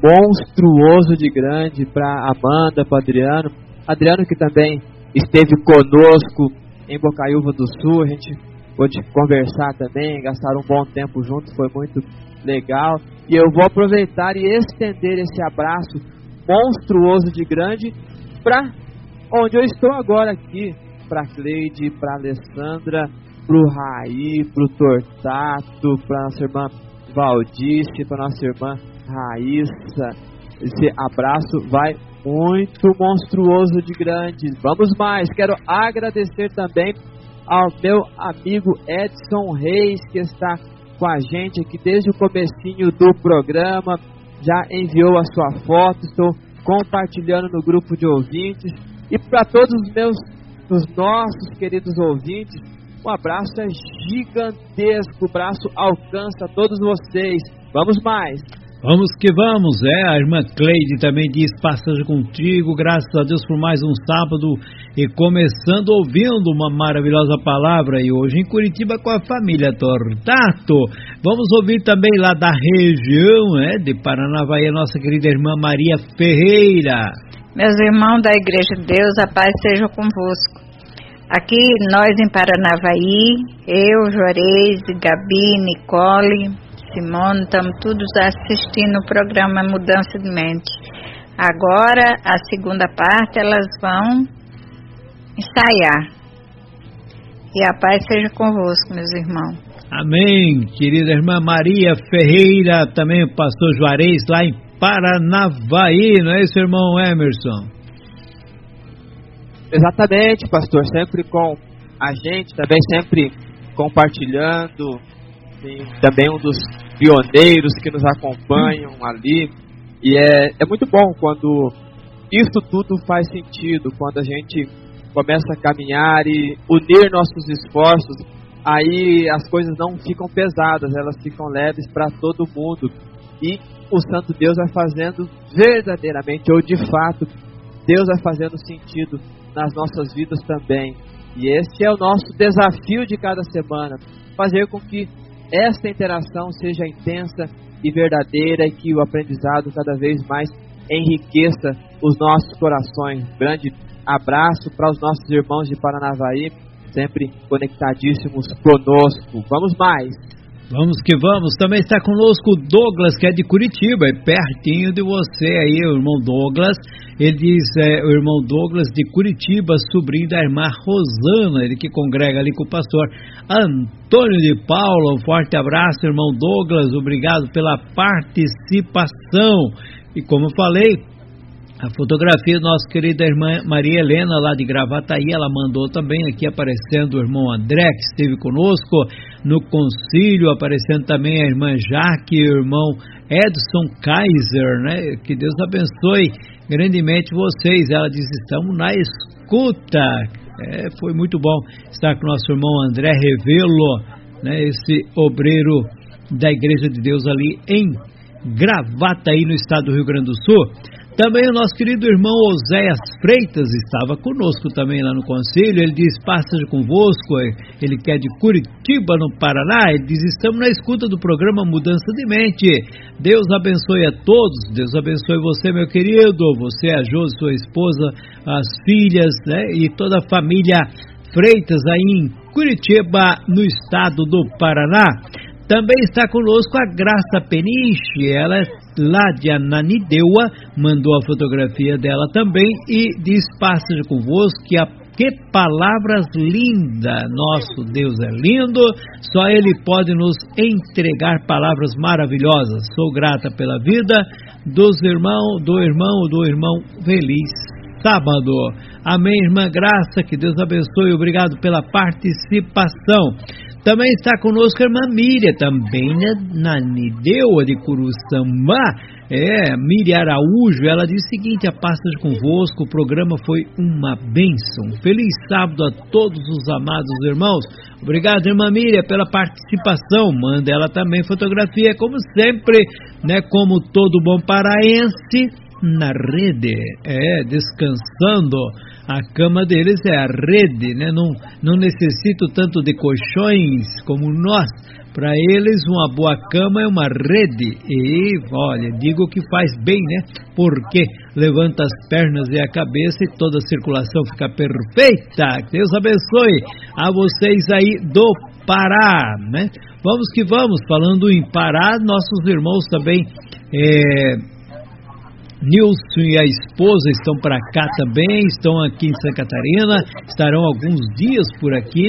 monstruoso de grande para Amanda, para Adriano. Adriano que também esteve conosco em Bocaiúva do Sul, a gente pôde conversar também, gastar um bom tempo junto, foi muito legal. E eu vou aproveitar e estender esse abraço monstruoso de grande para onde eu estou agora aqui, para Cleide, para Alessandra, para o Raí, para o Tortato, para nossa irmã Valdice, para nossa irmã Raíssa. Esse abraço vai muito monstruoso de grande. Vamos mais, quero agradecer também ao meu amigo Edson Reis, que está com a gente aqui desde o comecinho do programa, já enviou a sua foto, estou compartilhando no grupo de ouvintes. E para todos os meus, os nossos queridos ouvintes, um abraço é gigantesco, o braço alcança todos vocês. Vamos mais! Vamos que vamos, é, a irmã Cleide também diz: passagem contigo, graças a Deus por mais um sábado e começando ouvindo uma maravilhosa palavra, e hoje em Curitiba com a família Tortato. Vamos ouvir também lá da região, é, de Paranavaí, a nossa querida irmã Maria Ferreira. Meus irmãos da Igreja de Deus, a paz seja convosco. Aqui nós em Paranavaí, eu, Juarez, Gabi, Nicole, Simone, estamos todos assistindo o programa Mudança de Mente. Agora, a segunda parte, elas vão ensaiar. E a paz seja convosco, meus irmãos. Amém, querida irmã Maria Ferreira, também o pastor Juarez, lá em Paranavaí, não é isso, irmão Emerson? Exatamente, pastor, sempre com a gente, também sempre compartilhando. Sim, também um dos pioneiros que nos acompanham ali. E é, é muito bom quando isso tudo faz sentido, quando a gente começa a caminhar e unir nossos esforços, aí as coisas não ficam pesadas, elas ficam leves para todo mundo. E o Santo Deus vai fazendo verdadeiramente, ou de fato, Deus vai fazendo sentido nas nossas vidas também. E esse é o nosso desafio de cada semana, fazer com que esta interação seja intensa e verdadeira, e que o aprendizado cada vez mais enriqueça os nossos corações. Grande abraço para os nossos irmãos de Paranavaí, sempre conectadíssimos conosco. Vamos mais! Vamos que vamos! Também está conosco o Douglas, que é de Curitiba, é pertinho de você aí, o irmão Douglas. Ele diz, é, o irmão Douglas de Curitiba, sobrinho da irmã Rosana, ele que congrega ali com o pastor Antônio de Paula. Um forte abraço, irmão Douglas, obrigado pela participação. E como eu falei, a fotografia da nossa querida irmã Maria Helena, lá de Gravataí, ela mandou também aqui aparecendo o irmão André, que esteve conosco no concílio, aparecendo também a irmã Jaque e o irmão Edson Kaiser, né? Que Deus abençoe grandemente vocês. Ela diz: estamos na escuta. É, foi muito bom estar com o nosso irmão André Revelo, né, esse obreiro da Igreja de Deus ali em Gravataí, no estado do Rio Grande do Sul. Também o nosso querido irmão Oséias Freitas estava conosco também lá no conselho. Ele diz: passa convosco, ele que é de Curitiba, no Paraná. Ele diz: estamos na escuta do programa Mudança de Mente. Deus abençoe a todos. Deus abençoe você, meu querido, você, a Josi, sua esposa, as filhas, né, e toda a família Freitas, aí em Curitiba, no estado do Paraná. Também está conosco a Graça Peniche, ela é lá de Ananindeua, mandou a fotografia dela também e diz: passa convosco, que, a, que palavras lindas, nosso Deus é lindo, só Ele pode nos entregar palavras maravilhosas. Sou grata pela vida dos irmãos, do irmão, do irmão feliz. Sábado. Amém, irmã Graça, que Deus abençoe, obrigado pela participação. Também está conosco a irmã Miriam, também na Nideua de Curuçambá, é, Miriam Araújo, ela diz o seguinte: a paz seja convosco, o programa foi uma bênção. Feliz sábado a todos os amados irmãos. Obrigado, irmã Miriam, pela participação. Manda ela também fotografia, como sempre, né, como todo bom paraense, na rede, é, descansando. A cama deles é a rede, né? Não, não necessito tanto de colchões como nós. Para eles, uma boa cama é uma rede. E, olha, digo que faz bem, né? Porque levanta as pernas e a cabeça e toda a circulação fica perfeita. Deus abençoe a vocês aí do Pará, né? Vamos que vamos. Falando em Pará, nossos irmãos também... É, Nilson e a esposa estão para cá também, estão aqui em Santa Catarina, estarão alguns dias por aqui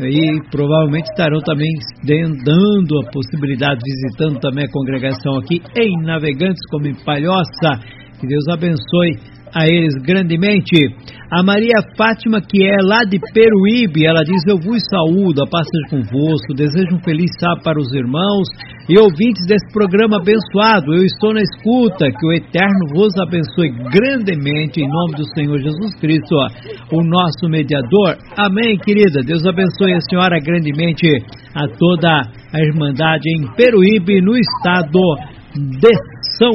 e provavelmente estarão também dando a possibilidade, visitando também a congregação aqui em Navegantes, como em Palhoça. Que Deus abençoe a eles grandemente. A Maria Fátima, que é lá de Peruíbe, ela diz: eu vos saúdo, a paz seja convosco, desejo um feliz sábado para os irmãos e ouvintes desse programa abençoado. Eu estou na escuta, que o Eterno vos abençoe grandemente, em nome do Senhor Jesus Cristo, ó, o nosso mediador. Amém, querida. Deus abençoe a senhora grandemente, a toda a Irmandade em Peruíbe, no estado de São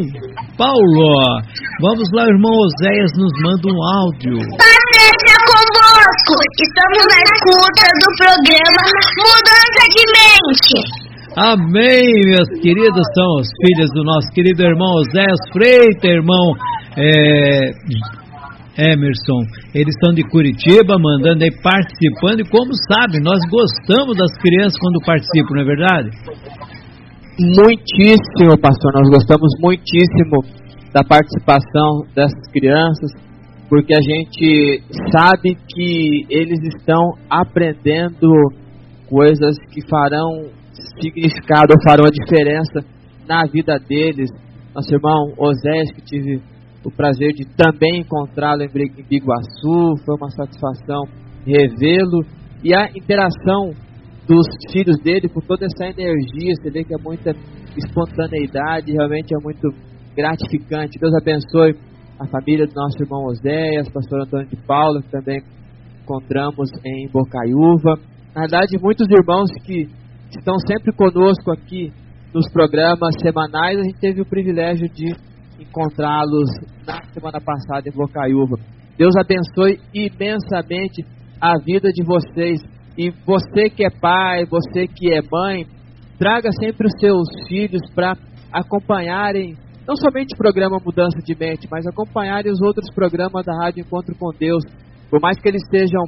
Paulo. Vamos lá, o irmão Oséias nos manda um áudio. Passeja convosco, estamos na escuta do programa Mudança de Mente. Amém, meus queridos, são os filhos do nosso querido irmão Oséias Freitas, irmão é... Emerson, eles estão de Curitiba, mandando aí, participando, e como sabem, nós gostamos das crianças quando participam, não é verdade? Muitíssimo, pastor, nós gostamos muitíssimo da participação dessas crianças, porque a gente sabe que eles estão aprendendo coisas que farão significado, ou farão a diferença na vida deles. Nosso irmão Osés, que tive o prazer de também encontrá-lo em Biguaçu, foi uma satisfação revê-lo, e a interação dos filhos dele, por toda essa energia, você vê que é muita espontaneidade, realmente é muito gratificante. Deus abençoe a família do nosso irmão Oséias, pastor Antônio de Paula, que também encontramos em Bocaiúva. Na verdade, muitos irmãos que estão sempre conosco aqui nos programas semanais, a gente teve o privilégio de encontrá-los na semana passada em Bocaiúva. Deus abençoe imensamente a vida de vocês. E você que é pai, você que é mãe, traga sempre os seus filhos para acompanharem, não somente o programa Mudança de Mente, mas acompanharem os outros programas da Rádio Encontro com Deus. Por mais que eles sejam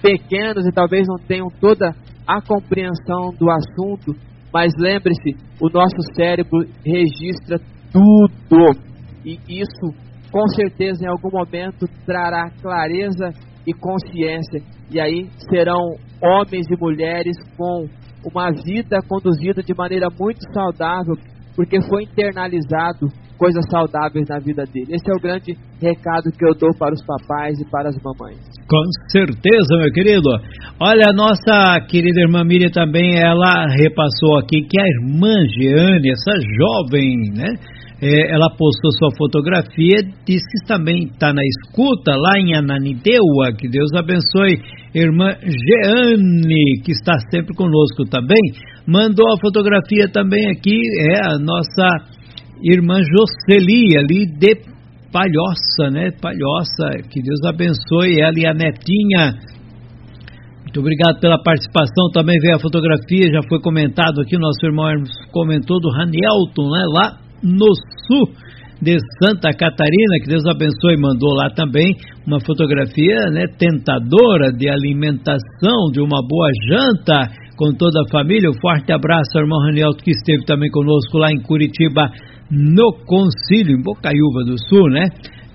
pequenos e talvez não tenham toda a compreensão do assunto, mas lembre-se, o nosso cérebro registra tudo. E isso, com certeza, em algum momento, trará clareza e consciência. E aí serão homens e mulheres com uma vida conduzida de maneira muito saudável, porque foi internalizado coisas saudáveis na vida dele. Esse é o grande recado que eu dou para os papais e para as mamães. Com certeza, meu querido. Olha, a nossa querida irmã Miriam também, ela repassou aqui que a irmã Jeane, essa jovem, né? É, ela postou sua fotografia, disse que também está na escuta lá em Ananindeua. Que Deus abençoe irmã Jeane, que está sempre conosco também. Mandou a fotografia também aqui, é a nossa irmã Jocelyne, ali de Palhoça, né? Palhoça, que Deus abençoe ela e a netinha. Muito obrigado pela participação. Também veio a fotografia, já foi comentado aqui, nosso irmão comentou do Ranielton, né? Lá no sul de Santa Catarina, que Deus abençoe, mandou lá também uma fotografia, né, tentadora de alimentação, de uma boa janta com toda a família. Um forte abraço ao irmão Ranielto, que esteve também conosco lá em Curitiba, no concílio, em Bocaiúva do Sul, né?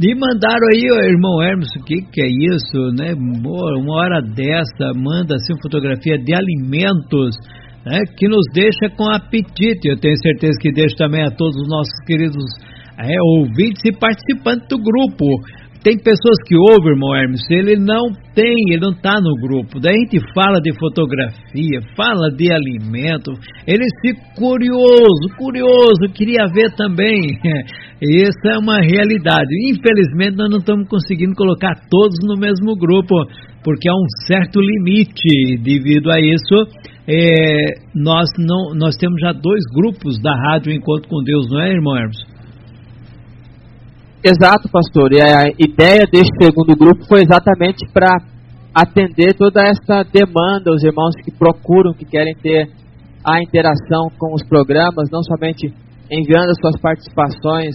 E mandaram aí, ó, irmão Hermes, o que que é isso, né? Uma hora dessa, manda assim fotografia de alimentos, né, que nos deixa com apetite. Eu tenho certeza que deixa também a todos os nossos queridos é, ouvintes e participantes do grupo. Tem pessoas que ouvem, irmão Hermes, ele não tem, ele não está no grupo. Daí a gente fala de fotografia, fala de alimento, ele fica curioso, curioso, queria ver também. Essa é uma realidade. Infelizmente, nós não estamos conseguindo colocar todos no mesmo grupo, porque há um certo limite. Devido a isso, é, nós, não, nós temos já dois grupos da Rádio Encontro com Deus, não é, irmão Hermes? Exato, pastor, e a ideia deste segundo grupo foi exatamente para atender toda essa demanda, os irmãos que procuram, que querem ter a interação com os programas, não somente enviando as suas participações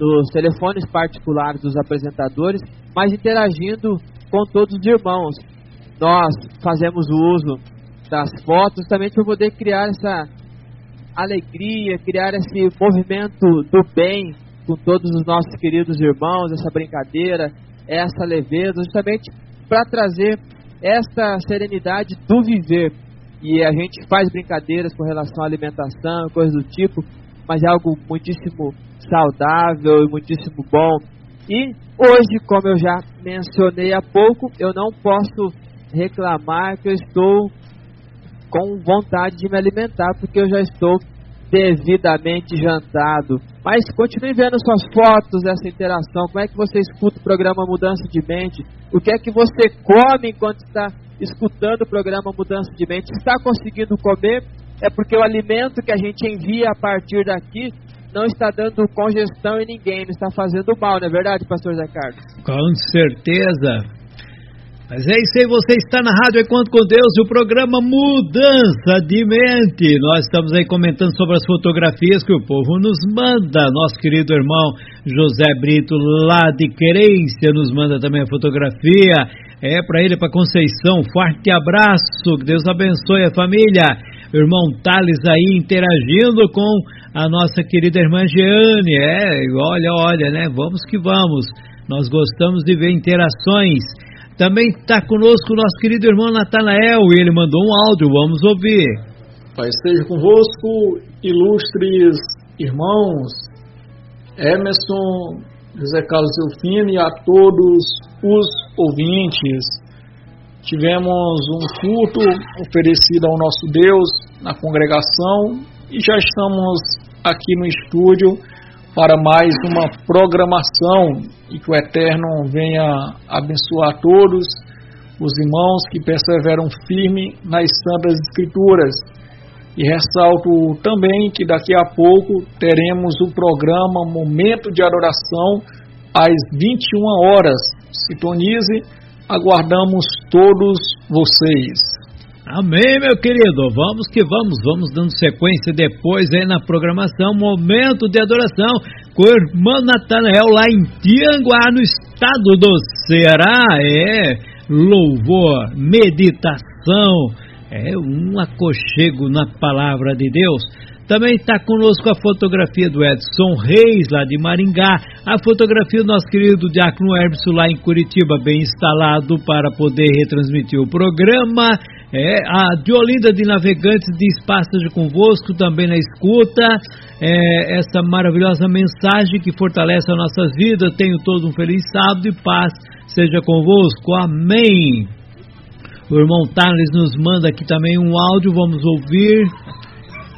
nos telefones particulares dos apresentadores, mas interagindo com todos os irmãos. Nós fazemos o uso das fotos justamente para poder criar essa alegria, criar esse movimento do bem com todos os nossos queridos irmãos, essa brincadeira, essa leveza, justamente para trazer esta serenidade do viver. E a gente faz brincadeiras com relação à alimentação, coisas do tipo, mas é algo muitíssimo saudável e muitíssimo bom. E hoje, como eu já mencionei há pouco, eu não posso reclamar que eu estou com vontade de me alimentar, porque eu já estou devidamente jantado. Mas continue vendo suas fotos, essa interação. Como é que você escuta o programa Mudança de Mente? O que é que você come enquanto está escutando o programa Mudança de Mente? Se está conseguindo comer, é porque o alimento que a gente envia a partir daqui não está dando congestão em ninguém, não está fazendo mal, não é verdade, pastor José Carlos? Com certeza. Mas é isso aí, você está na Rádio Encontro com Deus, o programa Mudança de Mente. Nós estamos aí comentando sobre as fotografias que o povo nos manda. Nosso querido irmão José Brito, lá de Querência, nos manda também a fotografia. É para ele, para Conceição, forte abraço, que Deus abençoe a família. O irmão Thales aí interagindo com a nossa querida irmã Jeane. É, olha, olha, né? Vamos que vamos. Nós gostamos de ver interações. Também está conosco o nosso querido irmão Natanael, e ele mandou um áudio, vamos ouvir. Pai seja convosco, ilustres irmãos, Emerson, José Carlos Delfino e a todos os ouvintes. Tivemos um culto oferecido ao nosso Deus na congregação e já estamos aqui no estúdio para mais uma programação, e que o Eterno venha abençoar todos os irmãos que perseveram firme nas Santas Escrituras. E ressalto também que daqui a pouco teremos o programa Momento de Adoração às vinte e uma horas. Sintonize, aguardamos todos vocês. Amém, meu querido, vamos que vamos, vamos dando sequência depois aí na programação Momento de Adoração com o irmão Natanael lá em Tianguá, no estado do Ceará. É louvor, meditação, é um aconchego na palavra de Deus. Também está conosco a fotografia do Edson Reis, lá de Maringá. A fotografia do nosso querido Diácono Hermes, lá em Curitiba, bem instalado para poder retransmitir o programa. É, a Diolinda de Navegantes diz: Pássaros convosco, também na escuta. É, essa maravilhosa mensagem que fortalece a nossa vida. Tenho todo um feliz sábado e paz seja convosco. Amém. O irmão Thales nos manda aqui também um áudio, vamos ouvir.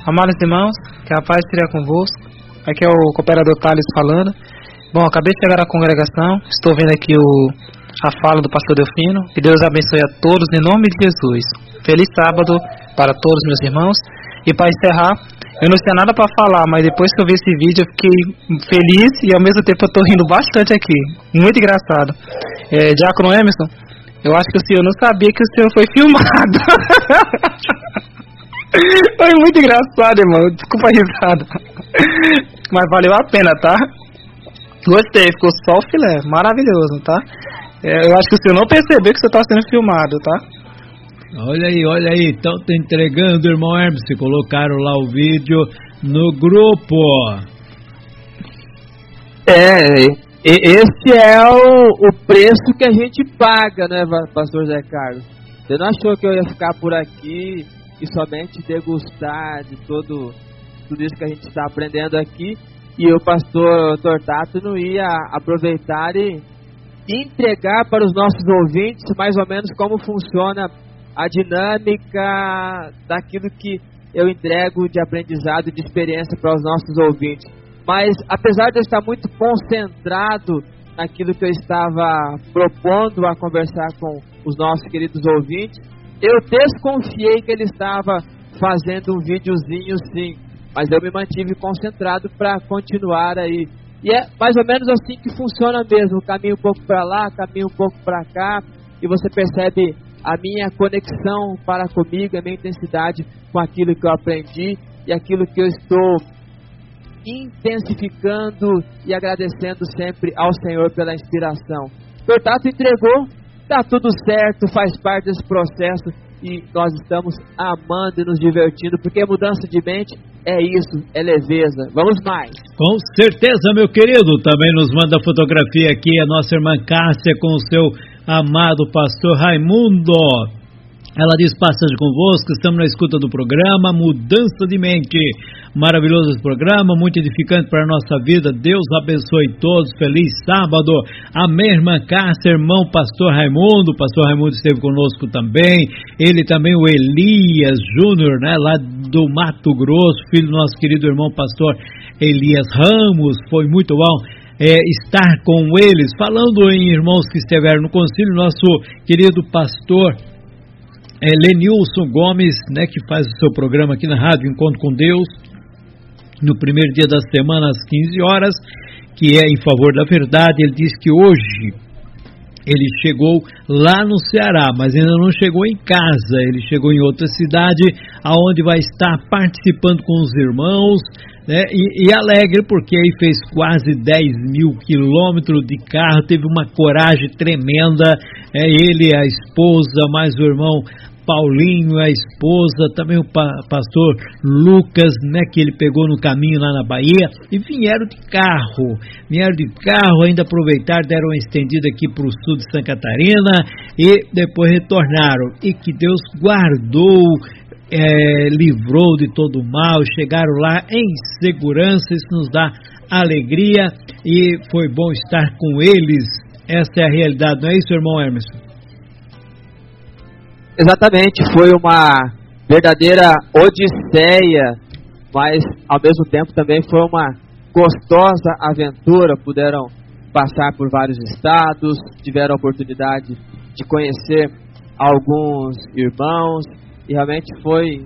Amados irmãos, que a paz esteja convosco. Aqui é o cooperador Thales falando. Bom, acabei de chegar na congregação, estou vendo aqui o, a fala do pastor Delfino. Que Deus abençoe a todos em nome de Jesus. Feliz sábado para todos meus irmãos. E para encerrar, eu não tinha nada para falar, mas depois que eu vi esse vídeo eu fiquei feliz e ao mesmo tempo eu estou rindo bastante aqui. Muito engraçado. É, Diácono Emerson, eu acho que o senhor não sabia que o senhor foi filmado. Foi muito engraçado, irmão. Desculpa a risada. Mas valeu a pena, tá? Gostei, ficou só o filé, maravilhoso, tá? É, eu acho que você não percebeu que você tá sendo filmado, tá? Olha aí, olha aí, então tá entregando, irmão Hermes, colocaram lá o vídeo no grupo. É, esse é o, o preço que a gente paga, né, pastor Zé Carlos? Você não achou que eu ia ficar por aqui e somente degustar de todo, tudo isso que a gente está aprendendo aqui, e o pastor Tortato não ia aproveitar e entregar para os nossos ouvintes mais ou menos como funciona a dinâmica daquilo que eu entrego de aprendizado, de experiência para os nossos ouvintes. Mas, apesar de eu estar muito concentrado naquilo que eu estava propondo a conversar com os nossos queridos ouvintes, eu desconfiei que ele estava fazendo um videozinho, sim. Mas eu me mantive concentrado para continuar aí. E é mais ou menos assim que funciona mesmo. Caminho um pouco para lá, caminho um pouco para cá. E você percebe a minha conexão para comigo, a minha intensidade com aquilo que eu aprendi e aquilo que eu estou intensificando e agradecendo sempre ao Senhor pela inspiração. Portanto, entregou, está tudo certo, faz parte desse processo e nós estamos amando e nos divertindo, porque mudança de mente é isso, é leveza. Vamos mais. Com certeza, meu querido. Também nos manda fotografia aqui a nossa irmã Cássia com o seu amado pastor Raimundo. Ela diz: passagem convosco, estamos na escuta do programa Mudança de Mente. Maravilhoso esse programa, muito edificante para a nossa vida. Deus abençoe todos. Feliz sábado. Amém, irmã Cássia, irmão pastor Raimundo. O pastor Raimundo esteve conosco também. Ele também, o Elias Júnior, né, lá do Mato Grosso, filho do nosso querido irmão pastor Elias Ramos. Foi muito bom. É, estar com eles, falando em irmãos que estiveram no concílio, nosso querido pastor é, Lenilson Gomes, né, que faz o seu programa aqui na Rádio Encontro com Deus, no primeiro dia da semana, às quinze horas, que é em favor da verdade. Ele diz que hoje ele chegou lá no Ceará, mas ainda não chegou em casa. Ele chegou em outra cidade, aonde vai estar participando com os irmãos, né? E, e alegre, porque aí fez quase dez mil quilômetros de carro, teve uma coragem tremenda. É ele, a esposa, mais o irmão Paulinho, a esposa, também o pa- pastor Lucas, né, que ele pegou no caminho lá na Bahia, e vieram de carro, vieram de carro, ainda aproveitaram, deram uma estendida aqui para o sul de Santa Catarina, e depois retornaram, e que Deus guardou, é, livrou de todo o mal, chegaram lá em segurança. Isso nos dá alegria, e foi bom estar com eles. Essa é a realidade, não é isso, irmão Emerson? Exatamente, foi uma verdadeira odisseia, mas ao mesmo tempo também foi uma gostosa aventura. Puderam passar por vários estados, tiveram a oportunidade de conhecer alguns irmãos, e realmente foi,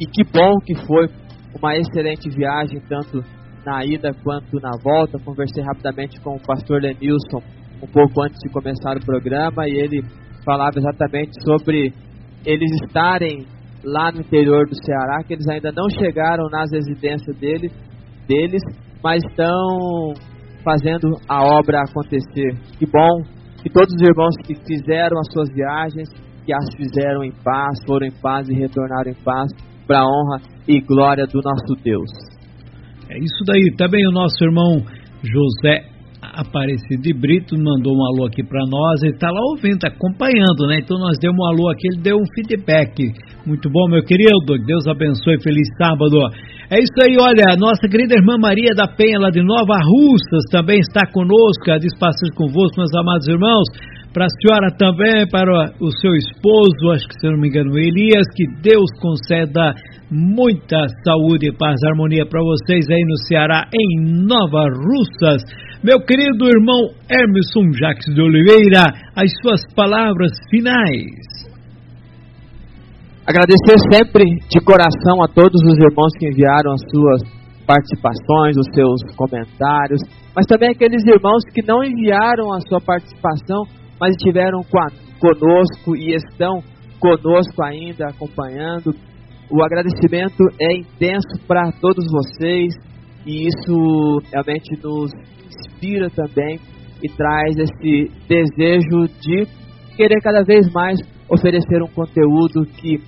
e que bom que foi, uma excelente viagem, tanto na ida quanto na volta. Conversei rapidamente com o pastor Lenilson um pouco antes de começar o programa, e ele falava exatamente sobre eles estarem lá no interior do Ceará, que eles ainda não chegaram nas residências deles, deles, mas estão fazendo a obra acontecer. Que bom que todos os irmãos que fizeram as suas viagens, que as fizeram em paz, foram em paz e retornaram em paz, para a honra e glória do nosso Deus. É isso daí. Também o nosso irmão José Aparecido de Brito mandou um alô aqui para nós. Ele está lá ouvindo, está acompanhando, né? Então nós demos um alô aqui, ele deu um feedback. Muito bom, meu querido. Deus abençoe, feliz sábado. É isso aí, olha, nossa querida irmã Maria da Penha, lá de Nova Russas, também está conosco. A despachar convosco, meus amados irmãos. Para a senhora também, para o seu esposo, acho que, se não me engano, Elias, que Deus conceda muita saúde, paz, harmonia para vocês aí no Ceará, em Nova Russas. Meu querido irmão Emerson Jacques de Oliveira, as suas palavras finais. Agradecer sempre de coração a todos os irmãos que enviaram as suas participações, os seus comentários, mas também aqueles irmãos que não enviaram a sua participação, mas estiveram conosco e estão conosco ainda, acompanhando. O agradecimento é intenso para todos vocês, e isso realmente nos inspira também e traz esse desejo de querer cada vez mais oferecer um conteúdo que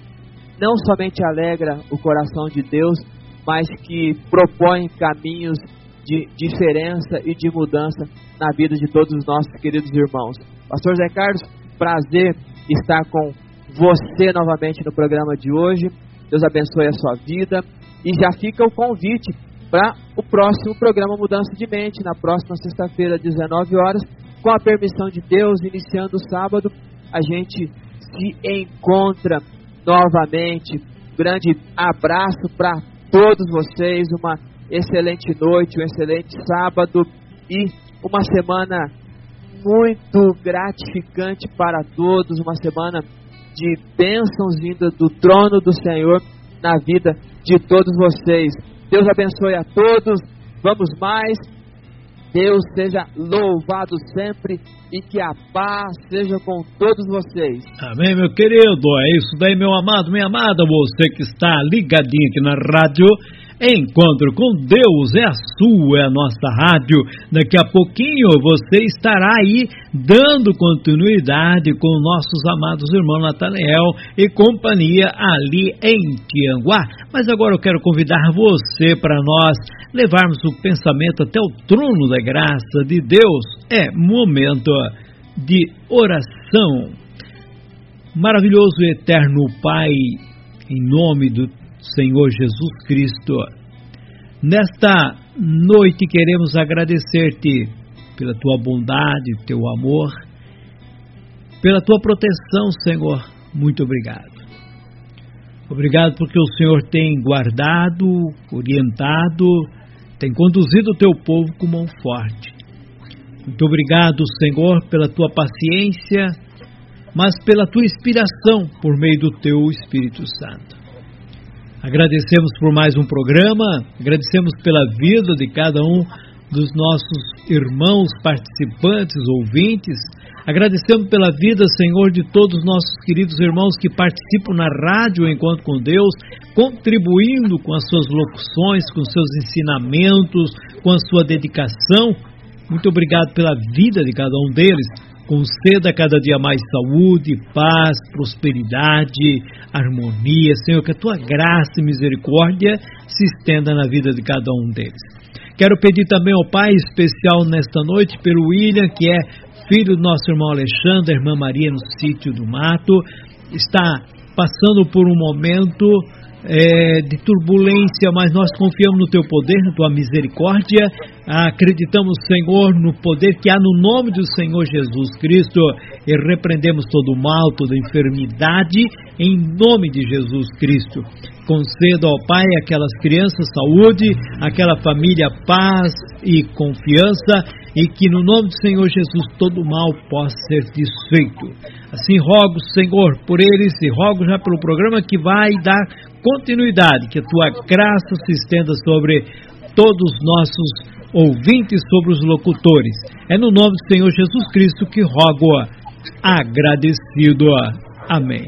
não somente alegra o coração de Deus, mas que propõe caminhos de diferença e de mudança na vida de todos os nossos queridos irmãos. Pastor José Carlos, prazer estar com você novamente no programa de hoje. Deus abençoe a sua vida. E já fica o convite para o próximo programa Mudança de Mente, na próxima sexta-feira, às dezenove horas. Com a permissão de Deus, iniciando o sábado, a gente se encontra novamente. Grande abraço para todos vocês, uma excelente noite, um excelente sábado e uma semana muito gratificante para todos, uma semana de bênçãos vindas do trono do Senhor na vida de todos vocês. Deus abençoe a todos, vamos mais, Deus seja louvado sempre e que a paz seja com todos vocês. Amém, meu querido, é isso daí, meu amado, minha amada, você que está ligadinho aqui na rádio Encontro com Deus, é a sua, é a nossa rádio. Daqui a pouquinho você estará aí dando continuidade com nossos amados irmãos Natanael e companhia ali em Tianguá. Mas agora eu quero convidar você para nós levarmos o pensamento até o trono da graça de Deus. É momento de oração. Maravilhoso e eterno Pai, em nome do Senhor Jesus Cristo, nesta noite queremos agradecer-te pela tua bondade, teu amor, pela tua proteção, Senhor. Muito obrigado. Obrigado porque o Senhor tem guardado, orientado, tem conduzido o teu povo com mão forte. Muito obrigado, Senhor, pela tua paciência, mas pela tua inspiração por meio do teu Espírito Santo. Agradecemos por mais um programa, agradecemos pela vida de cada um dos nossos irmãos participantes, ouvintes. Agradecemos pela vida, Senhor, de todos os nossos queridos irmãos que participam na rádio Encontro com Deus, contribuindo com as suas locuções, com os seus ensinamentos, com a sua dedicação. Muito obrigado pela vida de cada um deles. Conceda cada dia mais saúde, paz, prosperidade, harmonia, Senhor, que a Tua graça e misericórdia se estenda na vida de cada um deles. Quero pedir também ao Pai especial nesta noite pelo William, que é filho do nosso irmão Alexandre, irmã Maria no sítio do Mato, está passando por um momento É, de turbulência, mas nós confiamos no Teu poder, na Tua misericórdia. Acreditamos, Senhor, no poder que há no nome do Senhor Jesus Cristo e repreendemos todo o mal, toda a enfermidade, em nome de Jesus Cristo. Conceda ao Pai aquelas crianças saúde, aquela família paz e confiança, e que no nome do Senhor Jesus todo mal possa ser desfeito. Assim rogo, Senhor, por eles e rogo já pelo programa que vai dar continuidade, que a Tua graça se estenda sobre todos os nossos ouvintes, sobre os locutores. É no nome do Senhor Jesus Cristo que rogo, agradecido. Amém.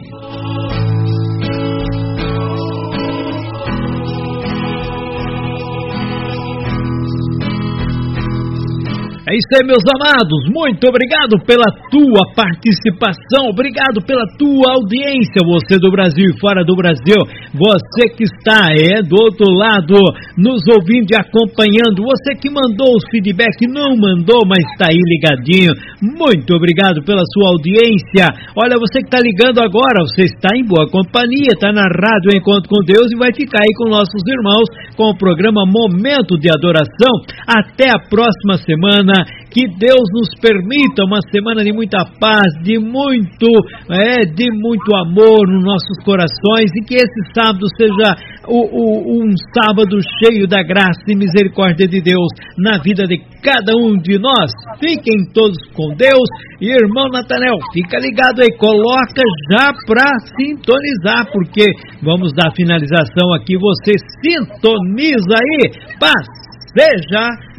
É isso aí, meus amados, muito obrigado pela tua participação, obrigado pela tua audiência, você do Brasil e fora do Brasil, você que está é, do outro lado, nos ouvindo e acompanhando, você que mandou o feedback, não mandou, mas está aí ligadinho, muito obrigado pela sua audiência. Olha, você que está ligando agora, você está em boa companhia, está na rádio Encontro com Deus e vai ficar aí com nossos irmãos, com o programa Momento de Adoração. Até a próxima semana. Que Deus nos permita uma semana de muita paz, de muito, é, de muito amor nos nossos corações e que esse sábado seja o, o, um sábado cheio da graça e misericórdia de Deus na vida de cada um de nós. Fiquem todos com Deus e irmão Natanael, fica ligado aí, coloca já para sintonizar, porque vamos dar finalização aqui, você sintoniza aí, paz seja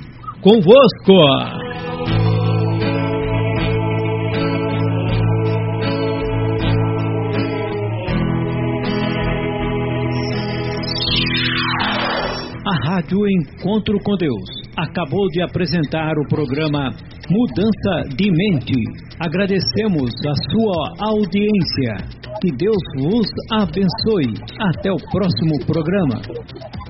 convosco. A Rádio Encontro com Deus acabou de apresentar o programa Mudança de Mente. Agradecemos a sua audiência. Que Deus vos abençoe. Até o próximo programa.